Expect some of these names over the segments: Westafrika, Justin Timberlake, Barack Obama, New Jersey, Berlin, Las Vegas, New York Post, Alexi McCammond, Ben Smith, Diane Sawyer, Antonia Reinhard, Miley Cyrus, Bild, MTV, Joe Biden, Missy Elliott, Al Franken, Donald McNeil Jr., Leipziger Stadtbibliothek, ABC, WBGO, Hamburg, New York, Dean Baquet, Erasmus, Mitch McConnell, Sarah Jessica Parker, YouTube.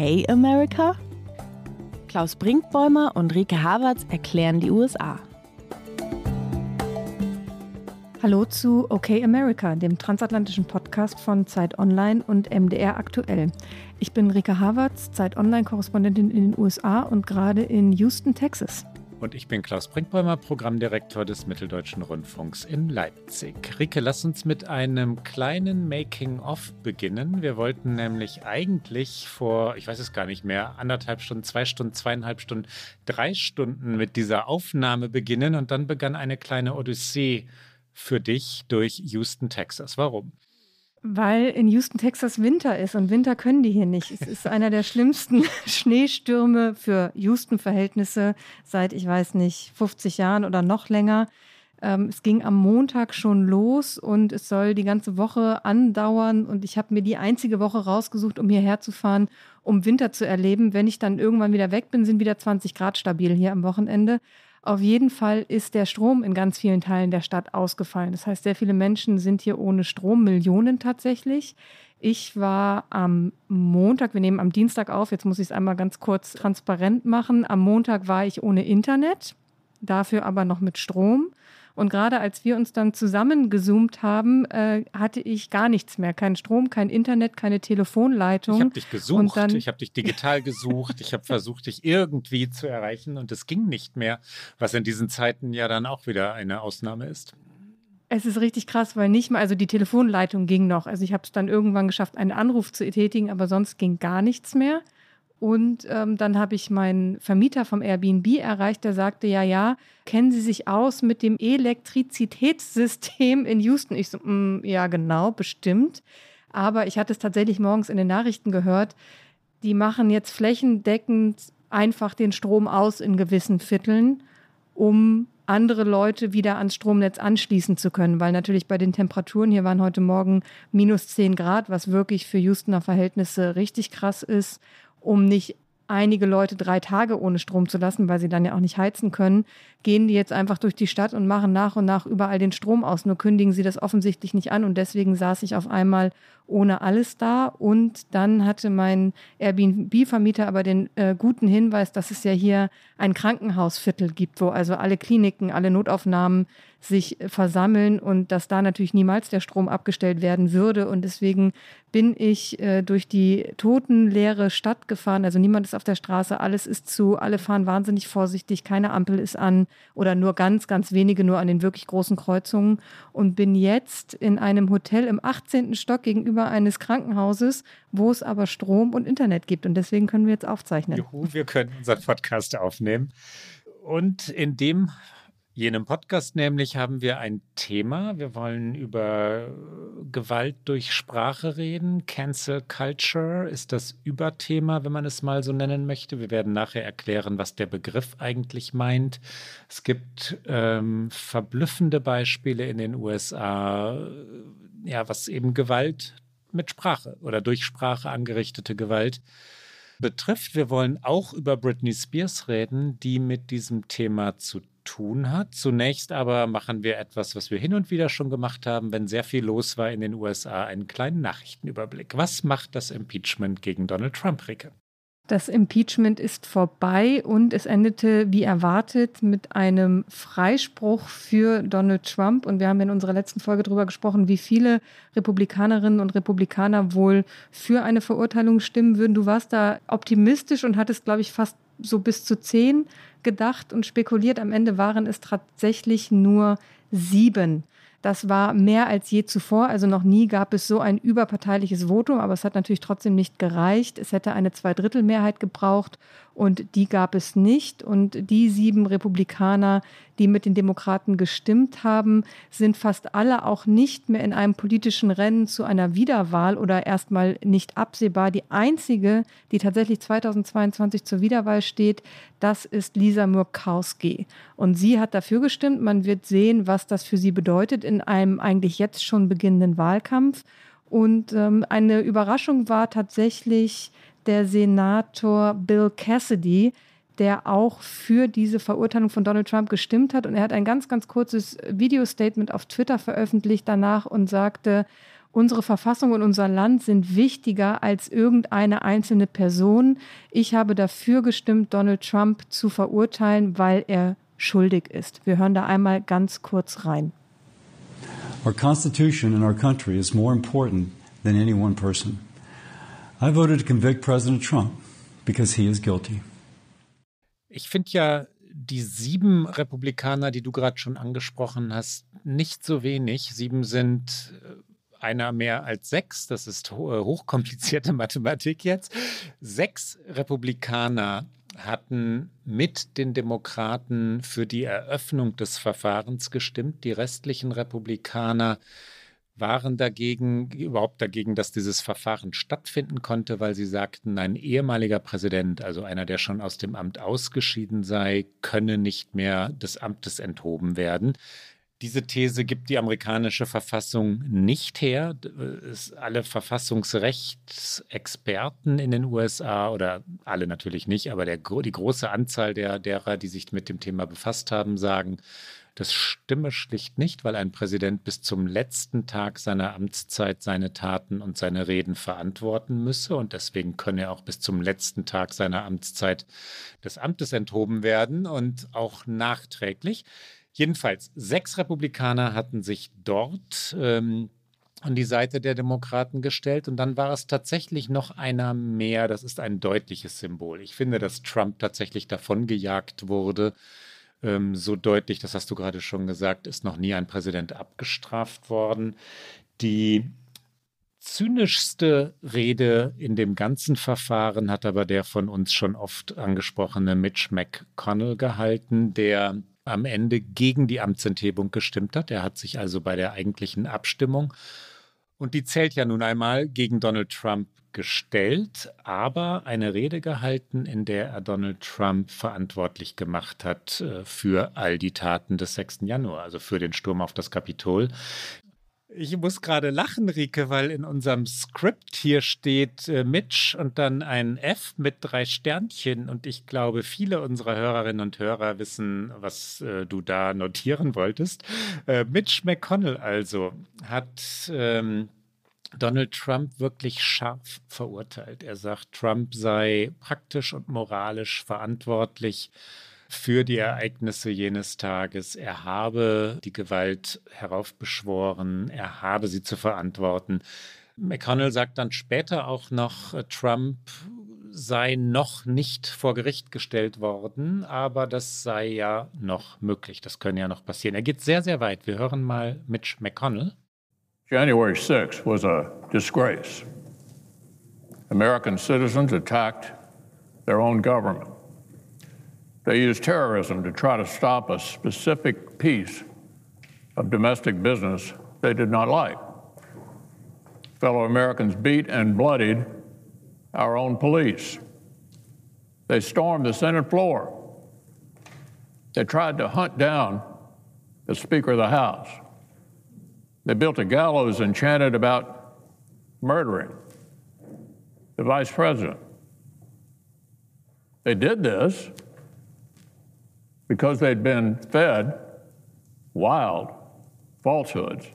Hey America? Klaus Brinkbäumer und Rieke Havertz erklären die USA. Hallo zu Okay America, dem transatlantischen Podcast von Zeit Online und MDR Aktuell. Ich bin Rieke Havertz, Zeit Online-Korrespondentin in den USA und gerade in Houston, Texas. Und ich bin Klaus Brinkbäumer, Programmdirektor des Mitteldeutschen Rundfunks in Leipzig. Rieke, lass uns mit einem kleinen Making-of beginnen. Wir wollten nämlich eigentlich vor, ich weiß es gar nicht mehr, 3 Stunden mit dieser Aufnahme beginnen. Und dann begann eine kleine Odyssee für dich durch Houston, Texas. Warum? Weil in Houston, Texas Winter ist und Winter können die hier nicht. Es ist einer der schlimmsten Schneestürme für Houston-Verhältnisse seit, ich weiß nicht, 50 Jahren oder noch länger. Es ging am Montag schon los und es soll die ganze Woche andauern und ich habe mir die einzige Woche rausgesucht, um hierher zu fahren, um Winter zu erleben. Wenn ich dann irgendwann wieder weg bin, sind wieder 20 Grad stabil hier am Wochenende. Auf jeden Fall ist der Strom in ganz vielen Teilen der Stadt ausgefallen. Das heißt, sehr viele Menschen sind hier ohne Strom, Millionen tatsächlich. Ich war am Montag, wir nehmen am Dienstag auf, jetzt muss ich es einmal ganz kurz transparent machen. Am Montag war ich ohne Internet, dafür aber noch mit Strom. Und gerade als wir uns dann zusammengezoomt haben, hatte ich gar nichts mehr. Kein Strom, kein Internet, keine Telefonleitung. Ich habe dich gesucht, ich habe dich digital gesucht, ich habe versucht, dich irgendwie zu erreichen und es ging nicht mehr, was in diesen Zeiten ja dann auch wieder eine Ausnahme ist. Es ist richtig krass, weil nicht mal, also die Telefonleitung ging noch. Also ich habe es dann irgendwann geschafft, einen Anruf zu tätigen, aber sonst ging gar nichts mehr. Und dann habe ich meinen Vermieter vom Airbnb erreicht, der sagte, ja, kennen Sie sich aus mit dem Elektrizitätssystem in Houston? Ich so, ja genau, bestimmt. Aber ich hatte es tatsächlich morgens in den Nachrichten gehört, die machen jetzt flächendeckend einfach den Strom aus in gewissen Vierteln, um andere Leute wieder ans Stromnetz anschließen zu können. Weil natürlich bei den Temperaturen, hier waren heute Morgen -10 Grad, was wirklich für Houstoner Verhältnisse richtig krass ist, um nicht einige Leute 3 Tage ohne Strom zu lassen, weil sie dann ja auch nicht heizen können, gehen die jetzt einfach durch die Stadt und machen nach und nach überall den Strom aus. Nur kündigen sie das offensichtlich nicht an und deswegen saß ich auf einmal ohne alles da. Und dann hatte mein Airbnb-Vermieter aber den guten Hinweis, dass es ja hier ein Krankenhausviertel gibt, wo also alle Kliniken, alle Notaufnahmen sich versammeln und dass da natürlich niemals der Strom abgestellt werden würde. Und deswegen bin ich durch die totenleere Stadt gefahren. Also niemand ist auf der Straße, alles ist zu, alle fahren wahnsinnig vorsichtig, keine Ampel ist an oder nur ganz, ganz wenige, nur an den wirklich großen Kreuzungen. Und bin jetzt in einem Hotel im 18. Stock gegenüber eines Krankenhauses, wo es aber Strom und Internet gibt. Und deswegen können wir jetzt aufzeichnen. Juhu, wir können unseren Podcast aufnehmen. Und in dem jenem Podcast nämlich haben wir ein Thema. Wir wollen über Gewalt durch Sprache reden. Cancel Culture ist das Überthema, wenn man es mal so nennen möchte. Wir werden nachher erklären, was der Begriff eigentlich meint. Es gibt verblüffende Beispiele in den USA, ja, was eben Gewalt mit Sprache oder durch Sprache angerichtete Gewalt betrifft. Wir wollen auch über Britney Spears reden, die mit diesem Thema zu tun hat. Zunächst aber machen wir etwas, was wir hin und wieder schon gemacht haben, wenn sehr viel los war in den USA, einen kleinen Nachrichtenüberblick. Was macht das Impeachment gegen Donald Trump, Rieke? Das Impeachment ist vorbei und es endete, wie erwartet, mit einem Freispruch für Donald Trump. Und wir haben in unserer letzten Folge darüber gesprochen, wie viele Republikanerinnen und Republikaner wohl für eine Verurteilung stimmen würden. Du warst da optimistisch und hattest, glaube ich, fast so bis zu 10 gedacht und spekuliert. Am Ende waren es tatsächlich nur 7. Das war mehr als je zuvor. Also noch nie gab es so ein überparteiliches Votum, aber es hat natürlich trotzdem nicht gereicht. Es hätte eine 2/3-Mehrheit gebraucht und die gab es nicht. Und die 7 Republikaner, die mit den Demokraten gestimmt haben, sind fast alle auch nicht mehr in einem politischen Rennen zu einer Wiederwahl oder erstmal nicht absehbar. Die einzige, die tatsächlich 2022 zur Wiederwahl steht, das ist Lisa Murkowski. Und sie hat dafür gestimmt. Man wird sehen, was das für sie bedeutet in einem eigentlich jetzt schon beginnenden Wahlkampf. Und eine Überraschung war tatsächlich der Senator Bill Cassidy, der auch für diese Verurteilung von Donald Trump gestimmt hat. Und er hat ein ganz, ganz kurzes Video-Statement auf Twitter veröffentlicht danach und sagte, unsere Verfassung und unser Land sind wichtiger als irgendeine einzelne Person. Ich habe dafür gestimmt, Donald Trump zu verurteilen, weil er schuldig ist. Wir hören da einmal ganz kurz rein. Our Constitution in our country is more important than any one person. I voted to convict President Trump because he is guilty. Ich finde ja die 7 Republikaner, die du gerade schon angesprochen hast, nicht so wenig. 7 sind einer mehr als 6. Das ist hochkomplizierte Mathematik jetzt. 6 Republikaner hatten mit den Demokraten für die Eröffnung des Verfahrens gestimmt. Die restlichen Republikaner waren dagegen, überhaupt dagegen, dass dieses Verfahren stattfinden konnte, weil sie sagten, ein ehemaliger Präsident, also einer, der schon aus dem Amt ausgeschieden sei, könne nicht mehr des Amtes enthoben werden. Diese These gibt die amerikanische Verfassung nicht her. Alle Verfassungsrechtsexperten in den USA, oder alle natürlich nicht, aber die große Anzahl derer, die sich mit dem Thema befasst haben, sagen, das stimme schlicht nicht, weil ein Präsident bis zum letzten Tag seiner Amtszeit seine Taten und seine Reden verantworten müsse. Und deswegen könne er auch bis zum letzten Tag seiner Amtszeit des Amtes enthoben werden und auch nachträglich. Jedenfalls, 6 Republikaner hatten sich dort an die Seite der Demokraten gestellt. Und dann war es tatsächlich noch einer mehr. Das ist ein deutliches Symbol. Ich finde, dass Trump tatsächlich davongejagt wurde. So deutlich, das hast du gerade schon gesagt, ist noch nie ein Präsident abgestraft worden. Die zynischste Rede in dem ganzen Verfahren hat aber der von uns schon oft angesprochene Mitch McConnell gehalten, der am Ende gegen die Amtsenthebung gestimmt hat. Er hat sich also bei der eigentlichen Abstimmung, und die zählt ja nun einmal, gegen Donald Trump gestellt, aber eine Rede gehalten, in der er Donald Trump verantwortlich gemacht hat für all die Taten des 6. Januar, also für den Sturm auf das Kapitol. Ich muss gerade lachen, Rieke, weil in unserem Skript hier steht Mitch und dann ein F mit 3 Sternchen. Und ich glaube, viele unserer Hörerinnen und Hörer wissen, was du da notieren wolltest. Mitch McConnell also hat Donald Trump wirklich scharf verurteilt. Er sagt, Trump sei praktisch und moralisch verantwortlich für die Ereignisse jenes Tages. Er habe die Gewalt heraufbeschworen, er habe sie zu verantworten. McConnell sagt dann später auch noch, Trump sei noch nicht vor Gericht gestellt worden, aber das sei ja noch möglich, das könne ja noch passieren. Er geht sehr, sehr weit. Wir hören mal Mitch McConnell. January 6 was a disgrace. American citizens attacked their own government. They used terrorism to try to stop a specific piece of domestic business they did not like. Fellow Americans beat and bloodied our own police. They stormed the Senate floor. They tried to hunt down the Speaker of the House. They built a gallows and chanted about murdering the Vice President. They did this because they'd been fed wild falsehoods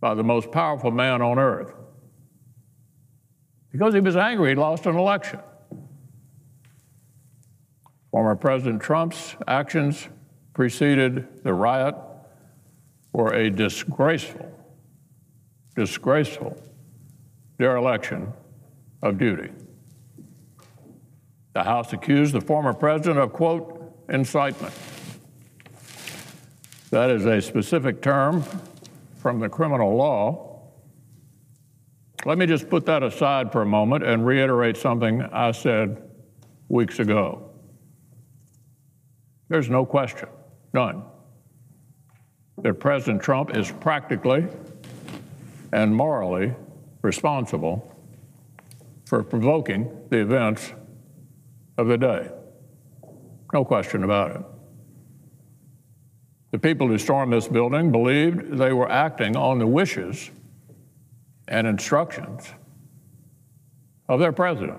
by the most powerful man on earth. Because he was angry, he lost an election. Former President Trump's actions preceded the riot were a disgraceful dereliction of duty. The House accused the former president of, quote, incitement. That is a specific term from the criminal law. Let me just put that aside for a moment and reiterate something I said weeks ago. There's no question, none, that President Trump is practically and morally responsible for provoking the events of the day. No question about it. The people who stormed this building believed they were acting on the wishes and instructions of their president.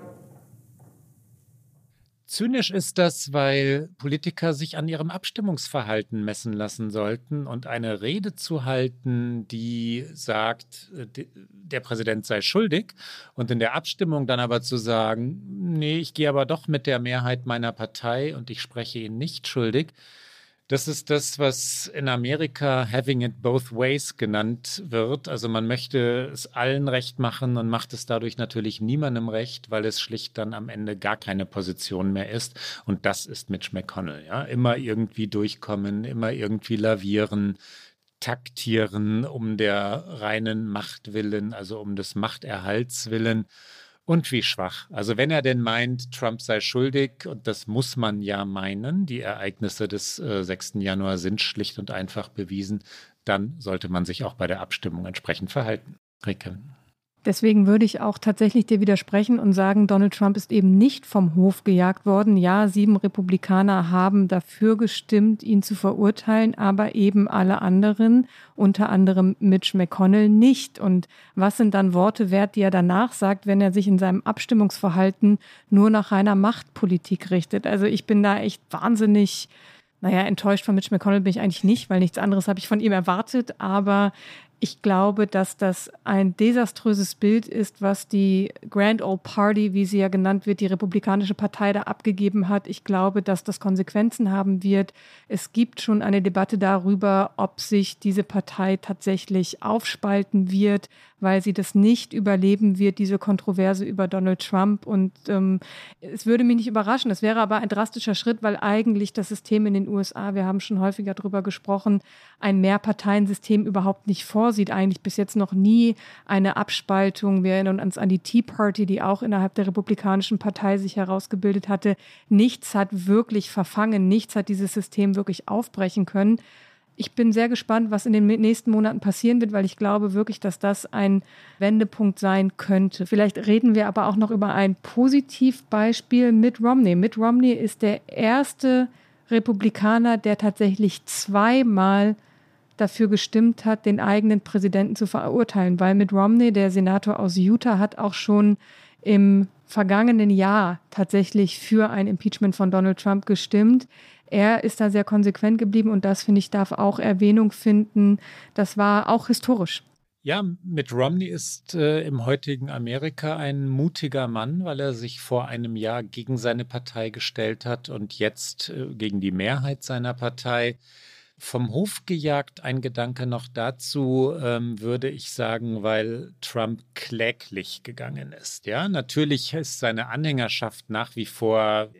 Zynisch ist das, weil Politiker sich an ihrem Abstimmungsverhalten messen lassen sollten, und eine Rede zu halten, die sagt, der Präsident sei schuldig, und in der Abstimmung dann aber zu sagen, nee, ich gehe aber doch mit der Mehrheit meiner Partei und ich spreche ihn nicht schuldig. Das ist das, was in Amerika having it both ways genannt wird. Also man möchte es allen recht machen und macht es dadurch natürlich niemandem recht, weil es schlicht dann am Ende gar keine Position mehr ist. Und das ist Mitch McConnell. Ja? Immer irgendwie durchkommen, immer irgendwie lavieren, taktieren um der reinen Macht willen, also um des Machterhalts willen. Und wie schwach. Also wenn er denn meint, Trump sei schuldig, und das muss man ja meinen, die Ereignisse des 6. Januar sind schlicht und einfach bewiesen, dann sollte man sich auch bei der Abstimmung entsprechend verhalten. Rieke. Deswegen würde ich auch tatsächlich dir widersprechen und sagen, Donald Trump ist eben nicht vom Hof gejagt worden. Ja, 7 Republikaner haben dafür gestimmt, ihn zu verurteilen, aber eben alle anderen, unter anderem Mitch McConnell, nicht. Und was sind dann Worte wert, die er danach sagt, wenn er sich in seinem Abstimmungsverhalten nur nach reiner Machtpolitik richtet? Also ich bin da echt wahnsinnig... enttäuscht von Mitch McConnell bin ich eigentlich nicht, weil nichts anderes habe ich von ihm erwartet. Aber ich glaube, dass das ein desaströses Bild ist, was die Grand Old Party, wie sie ja genannt wird, die Republikanische Partei da abgegeben hat. Ich glaube, dass das Konsequenzen haben wird. Es gibt schon eine Debatte darüber, ob sich diese Partei tatsächlich aufspalten wird, weil sie das nicht überleben wird, diese Kontroverse über Donald Trump. Und es würde mich nicht überraschen. Es wäre aber ein drastischer Schritt, weil eigentlich das System in den USA, wir haben schon häufiger darüber gesprochen, ein Mehrparteiensystem überhaupt nicht vorsieht. Eigentlich bis jetzt noch nie eine Abspaltung. Wir erinnern uns an die Tea Party, die auch innerhalb der Republikanischen Partei sich herausgebildet hatte. Nichts hat wirklich verfangen. Nichts hat dieses System wirklich aufbrechen können. Ich bin sehr gespannt, was in den nächsten Monaten passieren wird, weil ich glaube wirklich, dass das ein Wendepunkt sein könnte. Vielleicht reden wir aber auch noch über ein Positivbeispiel mit Romney. Mitt Romney ist der erste Republikaner, der tatsächlich zweimal dafür gestimmt hat, den eigenen Präsidenten zu verurteilen, weil Mitt Romney, der Senator aus Utah, hat auch schon im vergangenen Jahr tatsächlich für ein Impeachment von Donald Trump gestimmt. Er ist da sehr konsequent geblieben, und das, finde ich, darf auch Erwähnung finden. Das war auch historisch. Ja, Mitt Romney ist im heutigen Amerika ein mutiger Mann, weil er sich vor einem Jahr gegen seine Partei gestellt hat und jetzt gegen die Mehrheit seiner Partei. Vom Hof gejagt, ein Gedanke noch dazu, würde ich sagen, weil Trump kläglich gegangen ist. Ja, natürlich ist seine Anhängerschaft nach wie vor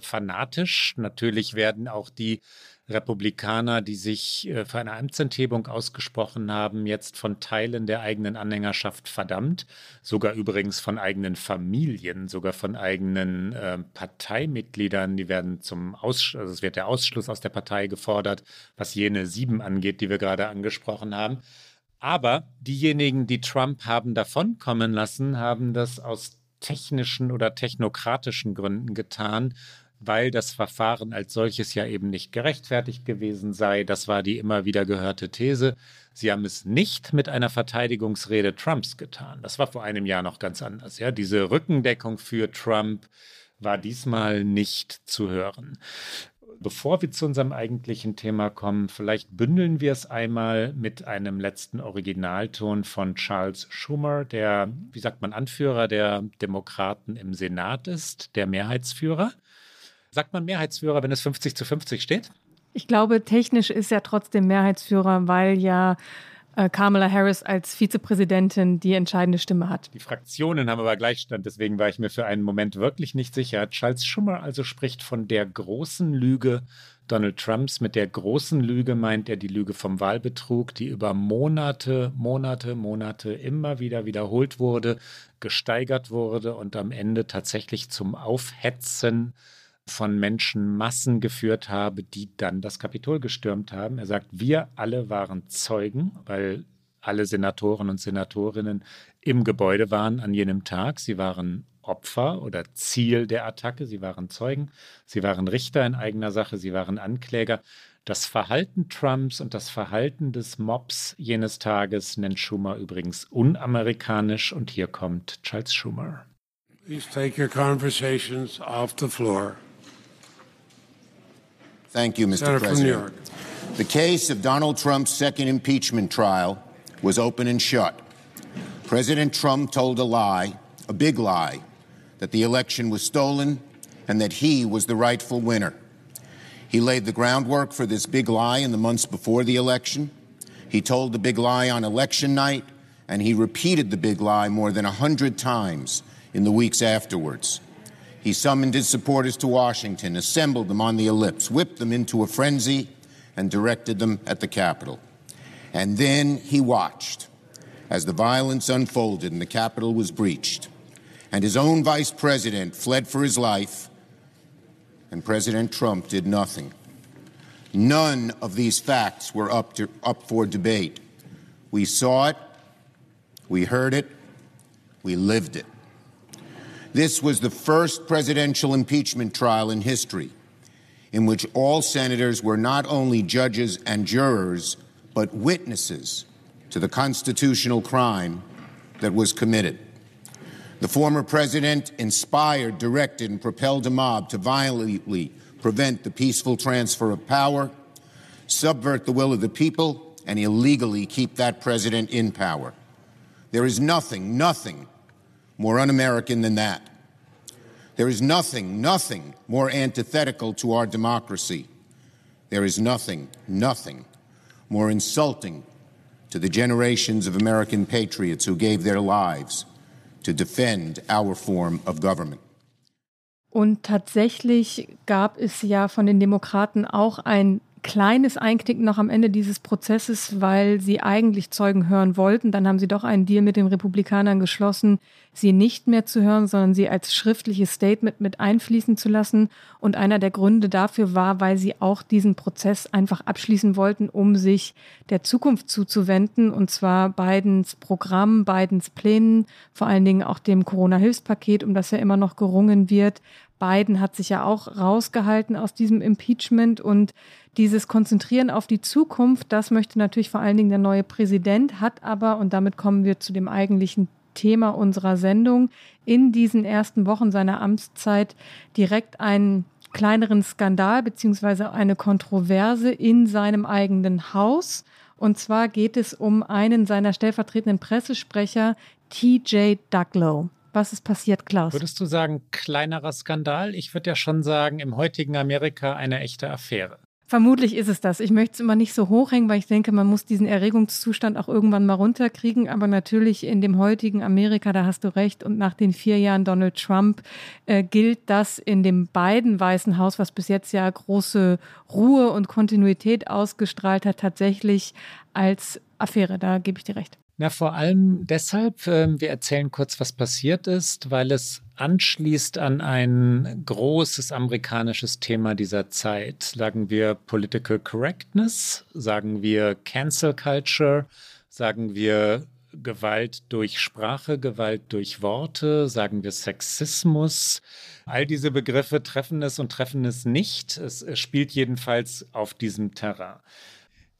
fanatisch. Natürlich werden auch die Republikaner, die sich für eine Amtsenthebung ausgesprochen haben, jetzt von Teilen der eigenen Anhängerschaft verdammt. Sogar übrigens von eigenen Familien, sogar von eigenen Parteimitgliedern. Die werden es wird der Ausschluss aus der Partei gefordert, was jene 7 angeht, die wir gerade angesprochen haben. Aber diejenigen, die Trump haben davonkommen lassen, haben das aus technischen oder technokratischen Gründen getan, weil das Verfahren als solches ja eben nicht gerechtfertigt gewesen sei. Das war die immer wieder gehörte These. Sie haben es nicht mit einer Verteidigungsrede Trumps getan. Das war vor einem Jahr noch ganz anders. Ja? Diese Rückendeckung für Trump war diesmal nicht zu hören. Bevor wir zu unserem eigentlichen Thema kommen, vielleicht bündeln wir es einmal mit einem letzten Originalton von Charles Schumer, der, Anführer der Demokraten im Senat ist, der Mehrheitsführer. Sagt man Mehrheitsführer, wenn es 50-50 steht? Ich glaube, technisch ist er trotzdem Mehrheitsführer, weil ja Kamala Harris als Vizepräsidentin die entscheidende Stimme hat. Die Fraktionen haben aber Gleichstand, deswegen war ich mir für einen Moment wirklich nicht sicher. Charles Schumer also spricht von der großen Lüge Donald Trumps. Mit der großen Lüge meint er die Lüge vom Wahlbetrug, die über Monate immer wieder wiederholt wurde, gesteigert wurde und am Ende tatsächlich zum Aufhetzen von Menschenmassen geführt habe, die dann das Kapitol gestürmt haben. Er sagt, wir alle waren Zeugen, weil alle Senatoren und Senatorinnen im Gebäude waren an jenem Tag. Sie waren Opfer oder Ziel der Attacke. Sie waren Zeugen, sie waren Richter in eigener Sache, sie waren Ankläger. Das Verhalten Trumps und das Verhalten des Mobs jenes Tages nennt Schumer übrigens unamerikanisch. Und hier kommt Charles Schumer. Please take your conversations off the floor. Thank you, Mr. Senator President. From New York. The case of Donald Trump's second impeachment trial was open and shut. President Trump told a lie, a big lie, that the election was stolen and that he was the rightful winner. He laid the groundwork for this big lie in the months before the election. He told the big lie on election night, and he repeated the big lie more than 100 times in the weeks afterwards. He summoned his supporters to Washington, assembled them on the ellipse, whipped them into a frenzy, and directed them at the Capitol. And then he watched as the violence unfolded and the Capitol was breached. And his own vice president fled for his life, and President Trump did nothing. None of these facts were up for debate. We saw it, we heard it, we lived it. This was the first presidential impeachment trial in history in which all senators were not only judges and jurors, but witnesses to the constitutional crime that was committed. The former president inspired, directed, and propelled a mob to violently prevent the peaceful transfer of power, subvert the will of the people, and illegally keep that president in power. There is nothing, nothing more un-American than that. There is nothing, nothing more antithetical to our democracy. There is nothing, nothing more insulting to the generations of American patriots who gave their lives to defend our form of government. Und tatsächlich gab es ja von den Demokraten auch ein kleines Einknicken noch am Ende dieses Prozesses, weil sie eigentlich Zeugen hören wollten. Dann haben sie doch einen Deal mit den Republikanern geschlossen, sie nicht mehr zu hören, sondern sie als schriftliches Statement mit einfließen zu lassen. Und einer der Gründe dafür war, weil sie auch diesen Prozess einfach abschließen wollten, um sich der Zukunft zuzuwenden, und zwar Bidens Programm, Bidens Plänen, vor allen Dingen auch dem Corona-Hilfspaket, um das ja immer noch gerungen wird. Biden hat sich ja auch rausgehalten aus diesem Impeachment, und dieses Konzentrieren auf die Zukunft, das möchte natürlich vor allen Dingen der neue Präsident, hat aber, und damit kommen wir zu dem eigentlichen Thema unserer Sendung, in diesen ersten Wochen seiner Amtszeit direkt einen kleineren Skandal bzw. eine Kontroverse in seinem eigenen Haus. Und zwar geht es um einen seiner stellvertretenden Pressesprecher, T.J. Ducklo. Was ist passiert, Klaus? Würdest du sagen, kleinerer Skandal? Ich würde ja schon sagen, im heutigen Amerika eine echte Affäre. Vermutlich ist es das. Ich möchte es immer nicht so hochhängen, weil ich denke, man muss diesen Erregungszustand auch irgendwann mal runterkriegen. Aber natürlich in dem heutigen Amerika, da hast du recht. Und nach den 4 Jahren Donald Trump gilt das in dem beiden Weißen Haus, was bis jetzt ja große Ruhe und Kontinuität ausgestrahlt hat, tatsächlich als Affäre. Da gebe ich dir recht. Na, vor allem deshalb, wir erzählen kurz, was passiert ist, weil es anschließt an ein großes amerikanisches Thema dieser Zeit. Sagen wir Political Correctness, sagen wir Cancel Culture, sagen wir Gewalt durch Sprache, Gewalt durch Worte, sagen wir Sexismus. All diese Begriffe treffen es und treffen es nicht. Es spielt jedenfalls auf diesem Terrain.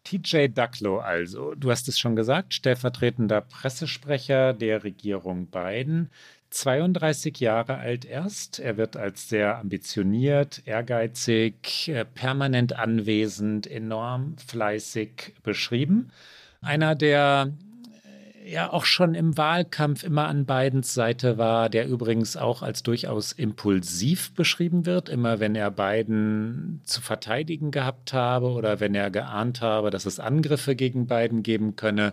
T.J. Ducklo also, du hast es schon gesagt, stellvertretender Pressesprecher der Regierung Biden, 32 Jahre alt erst. Er wird als sehr ambitioniert, ehrgeizig, permanent anwesend, enorm fleißig beschrieben. Einer, der ja auch schon im Wahlkampf immer an Bidens Seite war, der übrigens auch als durchaus impulsiv beschrieben wird, immer wenn er Biden zu verteidigen gehabt habe oder wenn er geahnt habe, dass es Angriffe gegen Biden geben könne,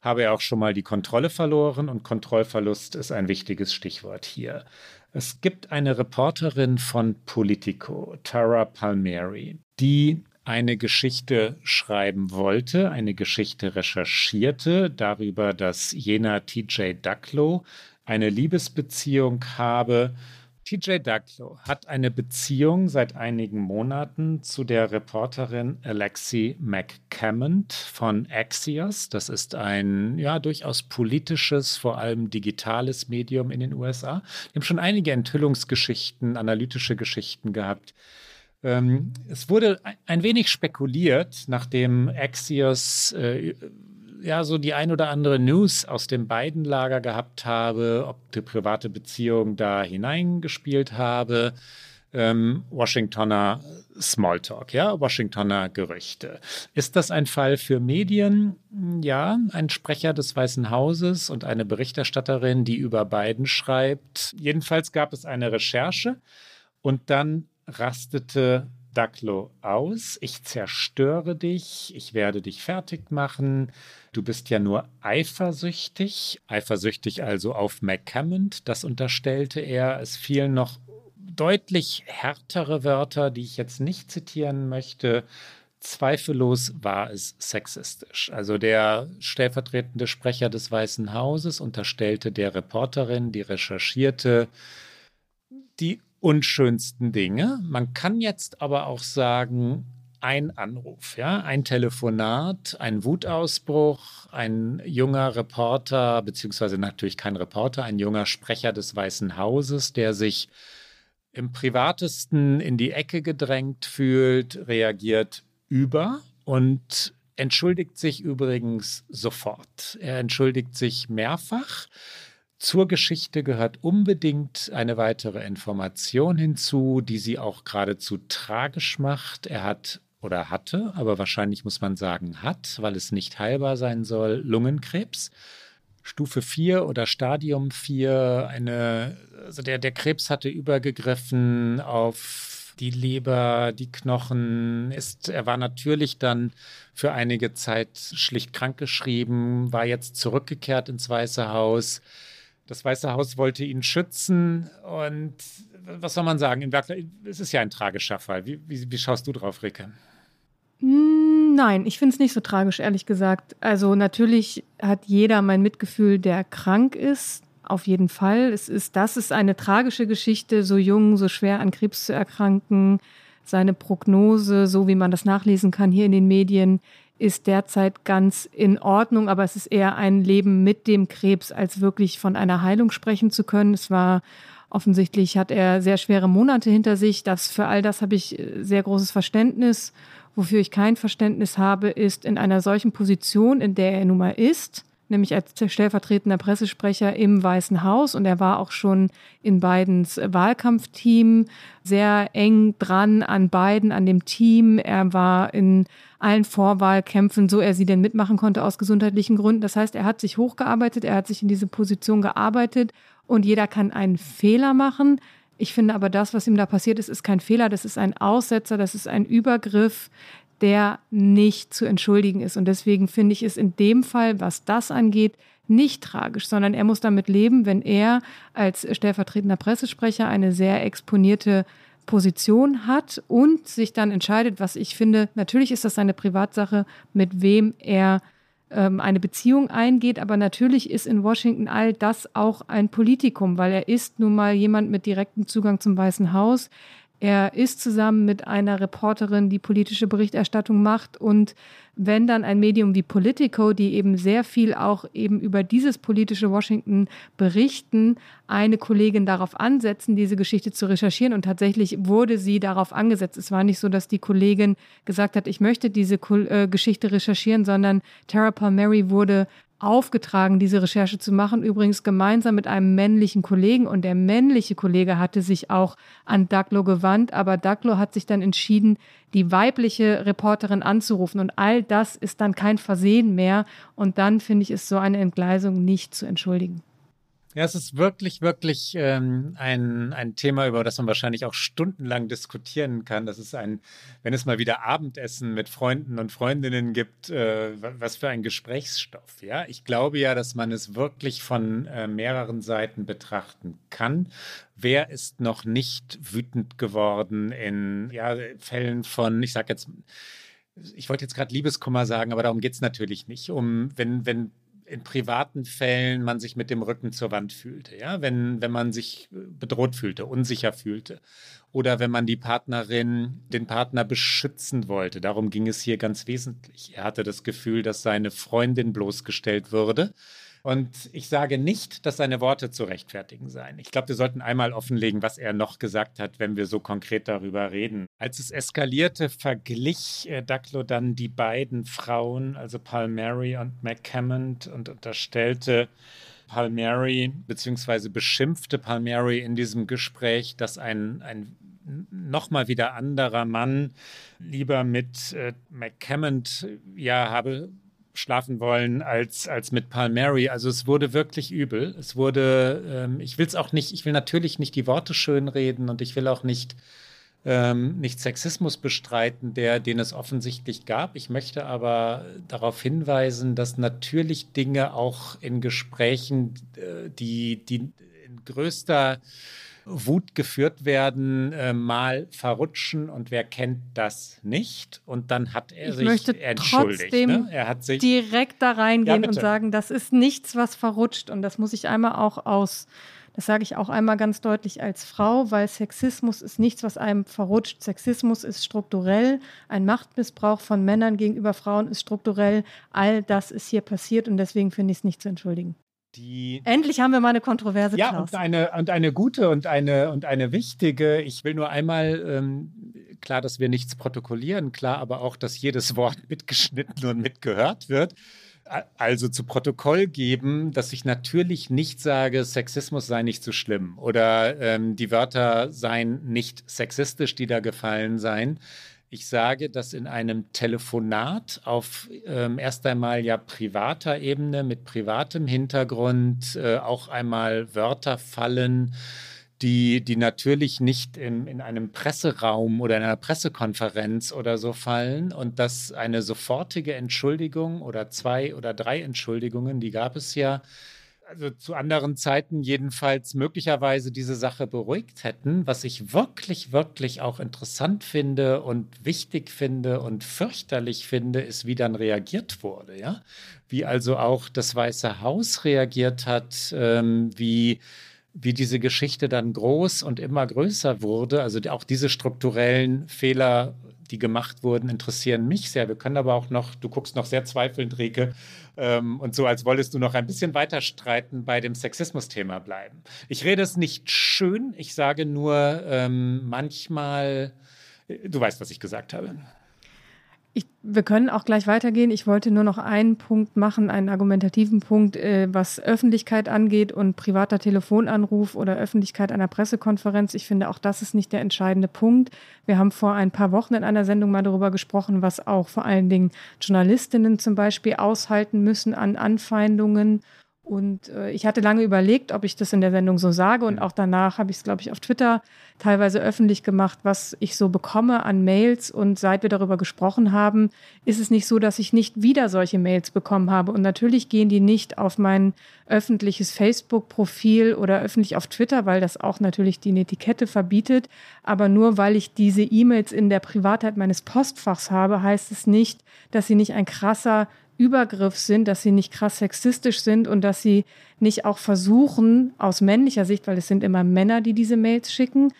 habe er auch schon mal die Kontrolle verloren, und Kontrollverlust ist ein wichtiges Stichwort hier. Es gibt eine Reporterin von Politico, Tara Palmieri, die eine Geschichte schreiben wollte, eine Geschichte recherchierte darüber, dass jener T.J. Ducklo eine Liebesbeziehung habe. T.J. Ducklo hat eine Beziehung seit einigen Monaten zu der Reporterin Alexi McCammond von Axios. Das ist ein durchaus politisches, vor allem digitales Medium in den USA. Wir haben schon einige Enthüllungsgeschichten, analytische Geschichten gehabt. Es wurde ein wenig spekuliert, nachdem Axios so die ein oder andere News aus dem Biden-Lager gehabt habe, ob die private Beziehung da hineingespielt habe. Washingtoner Smalltalk, ja, Washingtoner Gerüchte. Ist das ein Fall für Medien? Ja, ein Sprecher des Weißen Hauses und eine Berichterstatterin, die über Biden schreibt. Jedenfalls gab es eine Recherche und dann rastete Ducklo aus. Ich zerstöre dich, ich werde dich fertig machen. Du bist ja nur eifersüchtig. Eifersüchtig also auf McCammond, das unterstellte er. Es fielen noch deutlich härtere Wörter, die ich jetzt nicht zitieren möchte. Zweifellos war es sexistisch. Also der stellvertretende Sprecher des Weißen Hauses unterstellte der Reporterin, die recherchierte, die unschönsten Dinge. Man kann jetzt aber auch sagen, ein Anruf, ja, ein Telefonat, ein Wutausbruch, ein junger Reporter, beziehungsweise natürlich kein Reporter, ein junger Sprecher des Weißen Hauses, der sich im Privatesten in die Ecke gedrängt fühlt, reagiert über und entschuldigt sich übrigens sofort. Er entschuldigt sich mehrfach. Zur Geschichte gehört unbedingt eine weitere Information hinzu, die sie auch geradezu tragisch macht. Er hat oder hatte, aber wahrscheinlich muss man sagen hat, weil es nicht heilbar sein soll, Lungenkrebs. Stufe 4 oder Stadium 4, der Krebs hatte übergegriffen auf die Leber, die Knochen. Er war natürlich dann für einige Zeit schlicht krankgeschrieben, war jetzt zurückgekehrt ins Weiße Haus. Das Weiße Haus wollte ihn schützen und was soll man sagen? Es ist ja ein tragischer Fall. Wie schaust du drauf, Rieke? Nein, ich finde es nicht so tragisch, ehrlich gesagt. Also natürlich hat jeder mein Mitgefühl, der krank ist, auf jeden Fall. Das ist eine tragische Geschichte, so jung, so schwer an Krebs zu erkranken. Seine Prognose, so wie man das nachlesen kann hier in den Medien, ist derzeit ganz in Ordnung, aber es ist eher ein Leben mit dem Krebs, als wirklich von einer Heilung sprechen zu können. Es war offensichtlich, hat er sehr schwere Monate hinter sich. Für all das habe ich sehr großes Verständnis. Wofür ich kein Verständnis habe, ist in einer solchen Position, in der er nun mal ist, nämlich als stellvertretender Pressesprecher im Weißen Haus. Und er war auch schon in Bidens Wahlkampfteam sehr eng dran an Biden, an dem Team. Er war in allen Vorwahlkämpfen, so er sie denn mitmachen konnte, aus gesundheitlichen Gründen. Das heißt, er hat sich hochgearbeitet, er hat sich in diese Position gearbeitet und jeder kann einen Fehler machen. Ich finde aber, das, was ihm da passiert ist, ist kein Fehler, das ist ein Aussetzer, das ist ein Übergriff, der nicht zu entschuldigen ist. Und deswegen finde ich es in dem Fall, was das angeht, nicht tragisch, sondern er muss damit leben, wenn er als stellvertretender Pressesprecher eine sehr exponierte Position hat und sich dann entscheidet, was ich finde, natürlich ist das seine Privatsache, mit wem er eine Beziehung eingeht, aber natürlich ist in Washington all das auch ein Politikum, weil er ist nun mal jemand mit direktem Zugang zum Weißen Haus. Er ist zusammen mit einer Reporterin, die politische Berichterstattung macht. Und wenn dann ein Medium wie Politico, die eben sehr viel auch eben über dieses politische Washington berichten, eine Kollegin darauf ansetzen, diese Geschichte zu recherchieren. Und tatsächlich wurde sie darauf angesetzt. Es war nicht so, dass die Kollegin gesagt hat, ich möchte diese Geschichte recherchieren, sondern Tara Palmieri wurde aufgetragen, diese Recherche zu machen, übrigens gemeinsam mit einem männlichen Kollegen. Und der männliche Kollege hatte sich auch an Ducklo gewandt, aber Ducklo hat sich dann entschieden, die weibliche Reporterin anzurufen. Und all das ist dann kein Versehen mehr. Und dann, finde ich, ist so eine Entgleisung nicht zu entschuldigen. Ja, es ist wirklich, wirklich ein Thema, über das man wahrscheinlich auch stundenlang diskutieren kann. Das ist wenn es mal wieder Abendessen mit Freunden und Freundinnen gibt, was für ein Gesprächsstoff. Ja, ich glaube ja, dass man es wirklich von mehreren Seiten betrachten kann. Wer ist noch nicht wütend geworden in Fällen von, ich wollte jetzt gerade Liebeskummer sagen, aber darum geht es natürlich nicht. Wenn in privaten Fällen man sich mit dem Rücken zur Wand fühlte, ja, wenn man sich bedroht fühlte, unsicher fühlte oder wenn man die Partnerin, den Partner beschützen wollte. Darum ging es hier ganz wesentlich. Er hatte das Gefühl, dass seine Freundin bloßgestellt würde. Und ich sage nicht, dass seine Worte zu rechtfertigen seien. Ich glaube, wir sollten einmal offenlegen, was er noch gesagt hat, wenn wir so konkret darüber reden. Als es eskalierte, verglich Ducklo dann die beiden Frauen, also Palmieri und McCammond, und unterstellte Palmieri bzw. beschimpfte Palmieri in diesem Gespräch, dass ein nochmal wieder anderer Mann lieber mit McCammond habe schlafen wollen als mit Palmieri. Also es wurde wirklich übel. Es wurde, ich will natürlich nicht die Worte schönreden und ich will auch nicht Sexismus bestreiten, den es offensichtlich gab. Ich möchte aber darauf hinweisen, dass natürlich Dinge auch in Gesprächen, die in größter Wut geführt werden, mal verrutschen, und wer kennt das nicht? Und dann hat er sich entschuldigt. Er hat sich direkt da reingehen und sagen, das ist nichts, was verrutscht, und das muss ich einmal auch das sage ich auch einmal ganz deutlich als Frau, weil Sexismus ist nichts, was einem verrutscht. Sexismus ist strukturell, ein Machtmissbrauch von Männern gegenüber Frauen ist strukturell, all das ist hier passiert und deswegen finde ich es nicht zu entschuldigen. Endlich haben wir mal eine Kontroverse, Klaus. Ja, und eine gute und eine wichtige. Ich will nur einmal, klar, dass wir nichts protokollieren, klar, aber auch, dass jedes Wort mitgeschnitten und mitgehört wird. Also zu Protokoll geben, dass ich natürlich nicht sage, Sexismus sei nicht so schlimm oder die Wörter seien nicht sexistisch, die da gefallen seien. Ich sage, dass in einem Telefonat auf erst einmal ja privater Ebene mit privatem Hintergrund auch einmal Wörter fallen, die natürlich nicht in einem Presseraum oder in einer Pressekonferenz oder so fallen, und dass eine sofortige Entschuldigung oder 2 oder 3 Entschuldigungen, die gab es ja, also zu anderen Zeiten jedenfalls möglicherweise diese Sache beruhigt hätten. Was ich wirklich, wirklich auch interessant finde und wichtig finde und fürchterlich finde, ist, wie dann reagiert wurde, ja? Wie also auch das Weiße Haus reagiert hat, wie diese Geschichte dann groß und immer größer wurde. Also auch diese strukturellen Fehler, die gemacht wurden, interessieren mich sehr. Wir können aber auch noch, du guckst noch sehr zweifelnd, Rieke, und so, als wolltest du noch ein bisschen weiter streiten, bei dem Sexismus-Thema bleiben. Ich rede es nicht schön, ich sage nur manchmal, du weißt, was ich gesagt habe. Wir können auch gleich weitergehen. Ich wollte nur noch einen Punkt machen, einen argumentativen Punkt, was Öffentlichkeit angeht und privater Telefonanruf oder Öffentlichkeit einer Pressekonferenz. Ich finde, auch das ist nicht der entscheidende Punkt. Wir haben vor ein paar Wochen in einer Sendung mal darüber gesprochen, was auch vor allen Dingen Journalistinnen zum Beispiel aushalten müssen an Anfeindungen. Und ich hatte lange überlegt, ob ich das in der Sendung so sage, und auch danach habe ich es, glaube ich, auf Twitter teilweise öffentlich gemacht, was ich so bekomme an Mails, und seit wir darüber gesprochen haben, ist es nicht so, dass ich nicht wieder solche Mails bekommen habe, und natürlich gehen die nicht auf mein öffentliches Facebook-Profil oder öffentlich auf Twitter, weil das auch natürlich die Etikette verbietet, aber nur weil ich diese E-Mails in der Privatheit meines Postfachs habe, heißt es nicht, dass sie nicht ein krasser Übergriff sind, dass sie nicht krass sexistisch sind und dass sie nicht auch versuchen, aus männlicher Sicht, weil es sind immer Männer, die diese Mails schicken,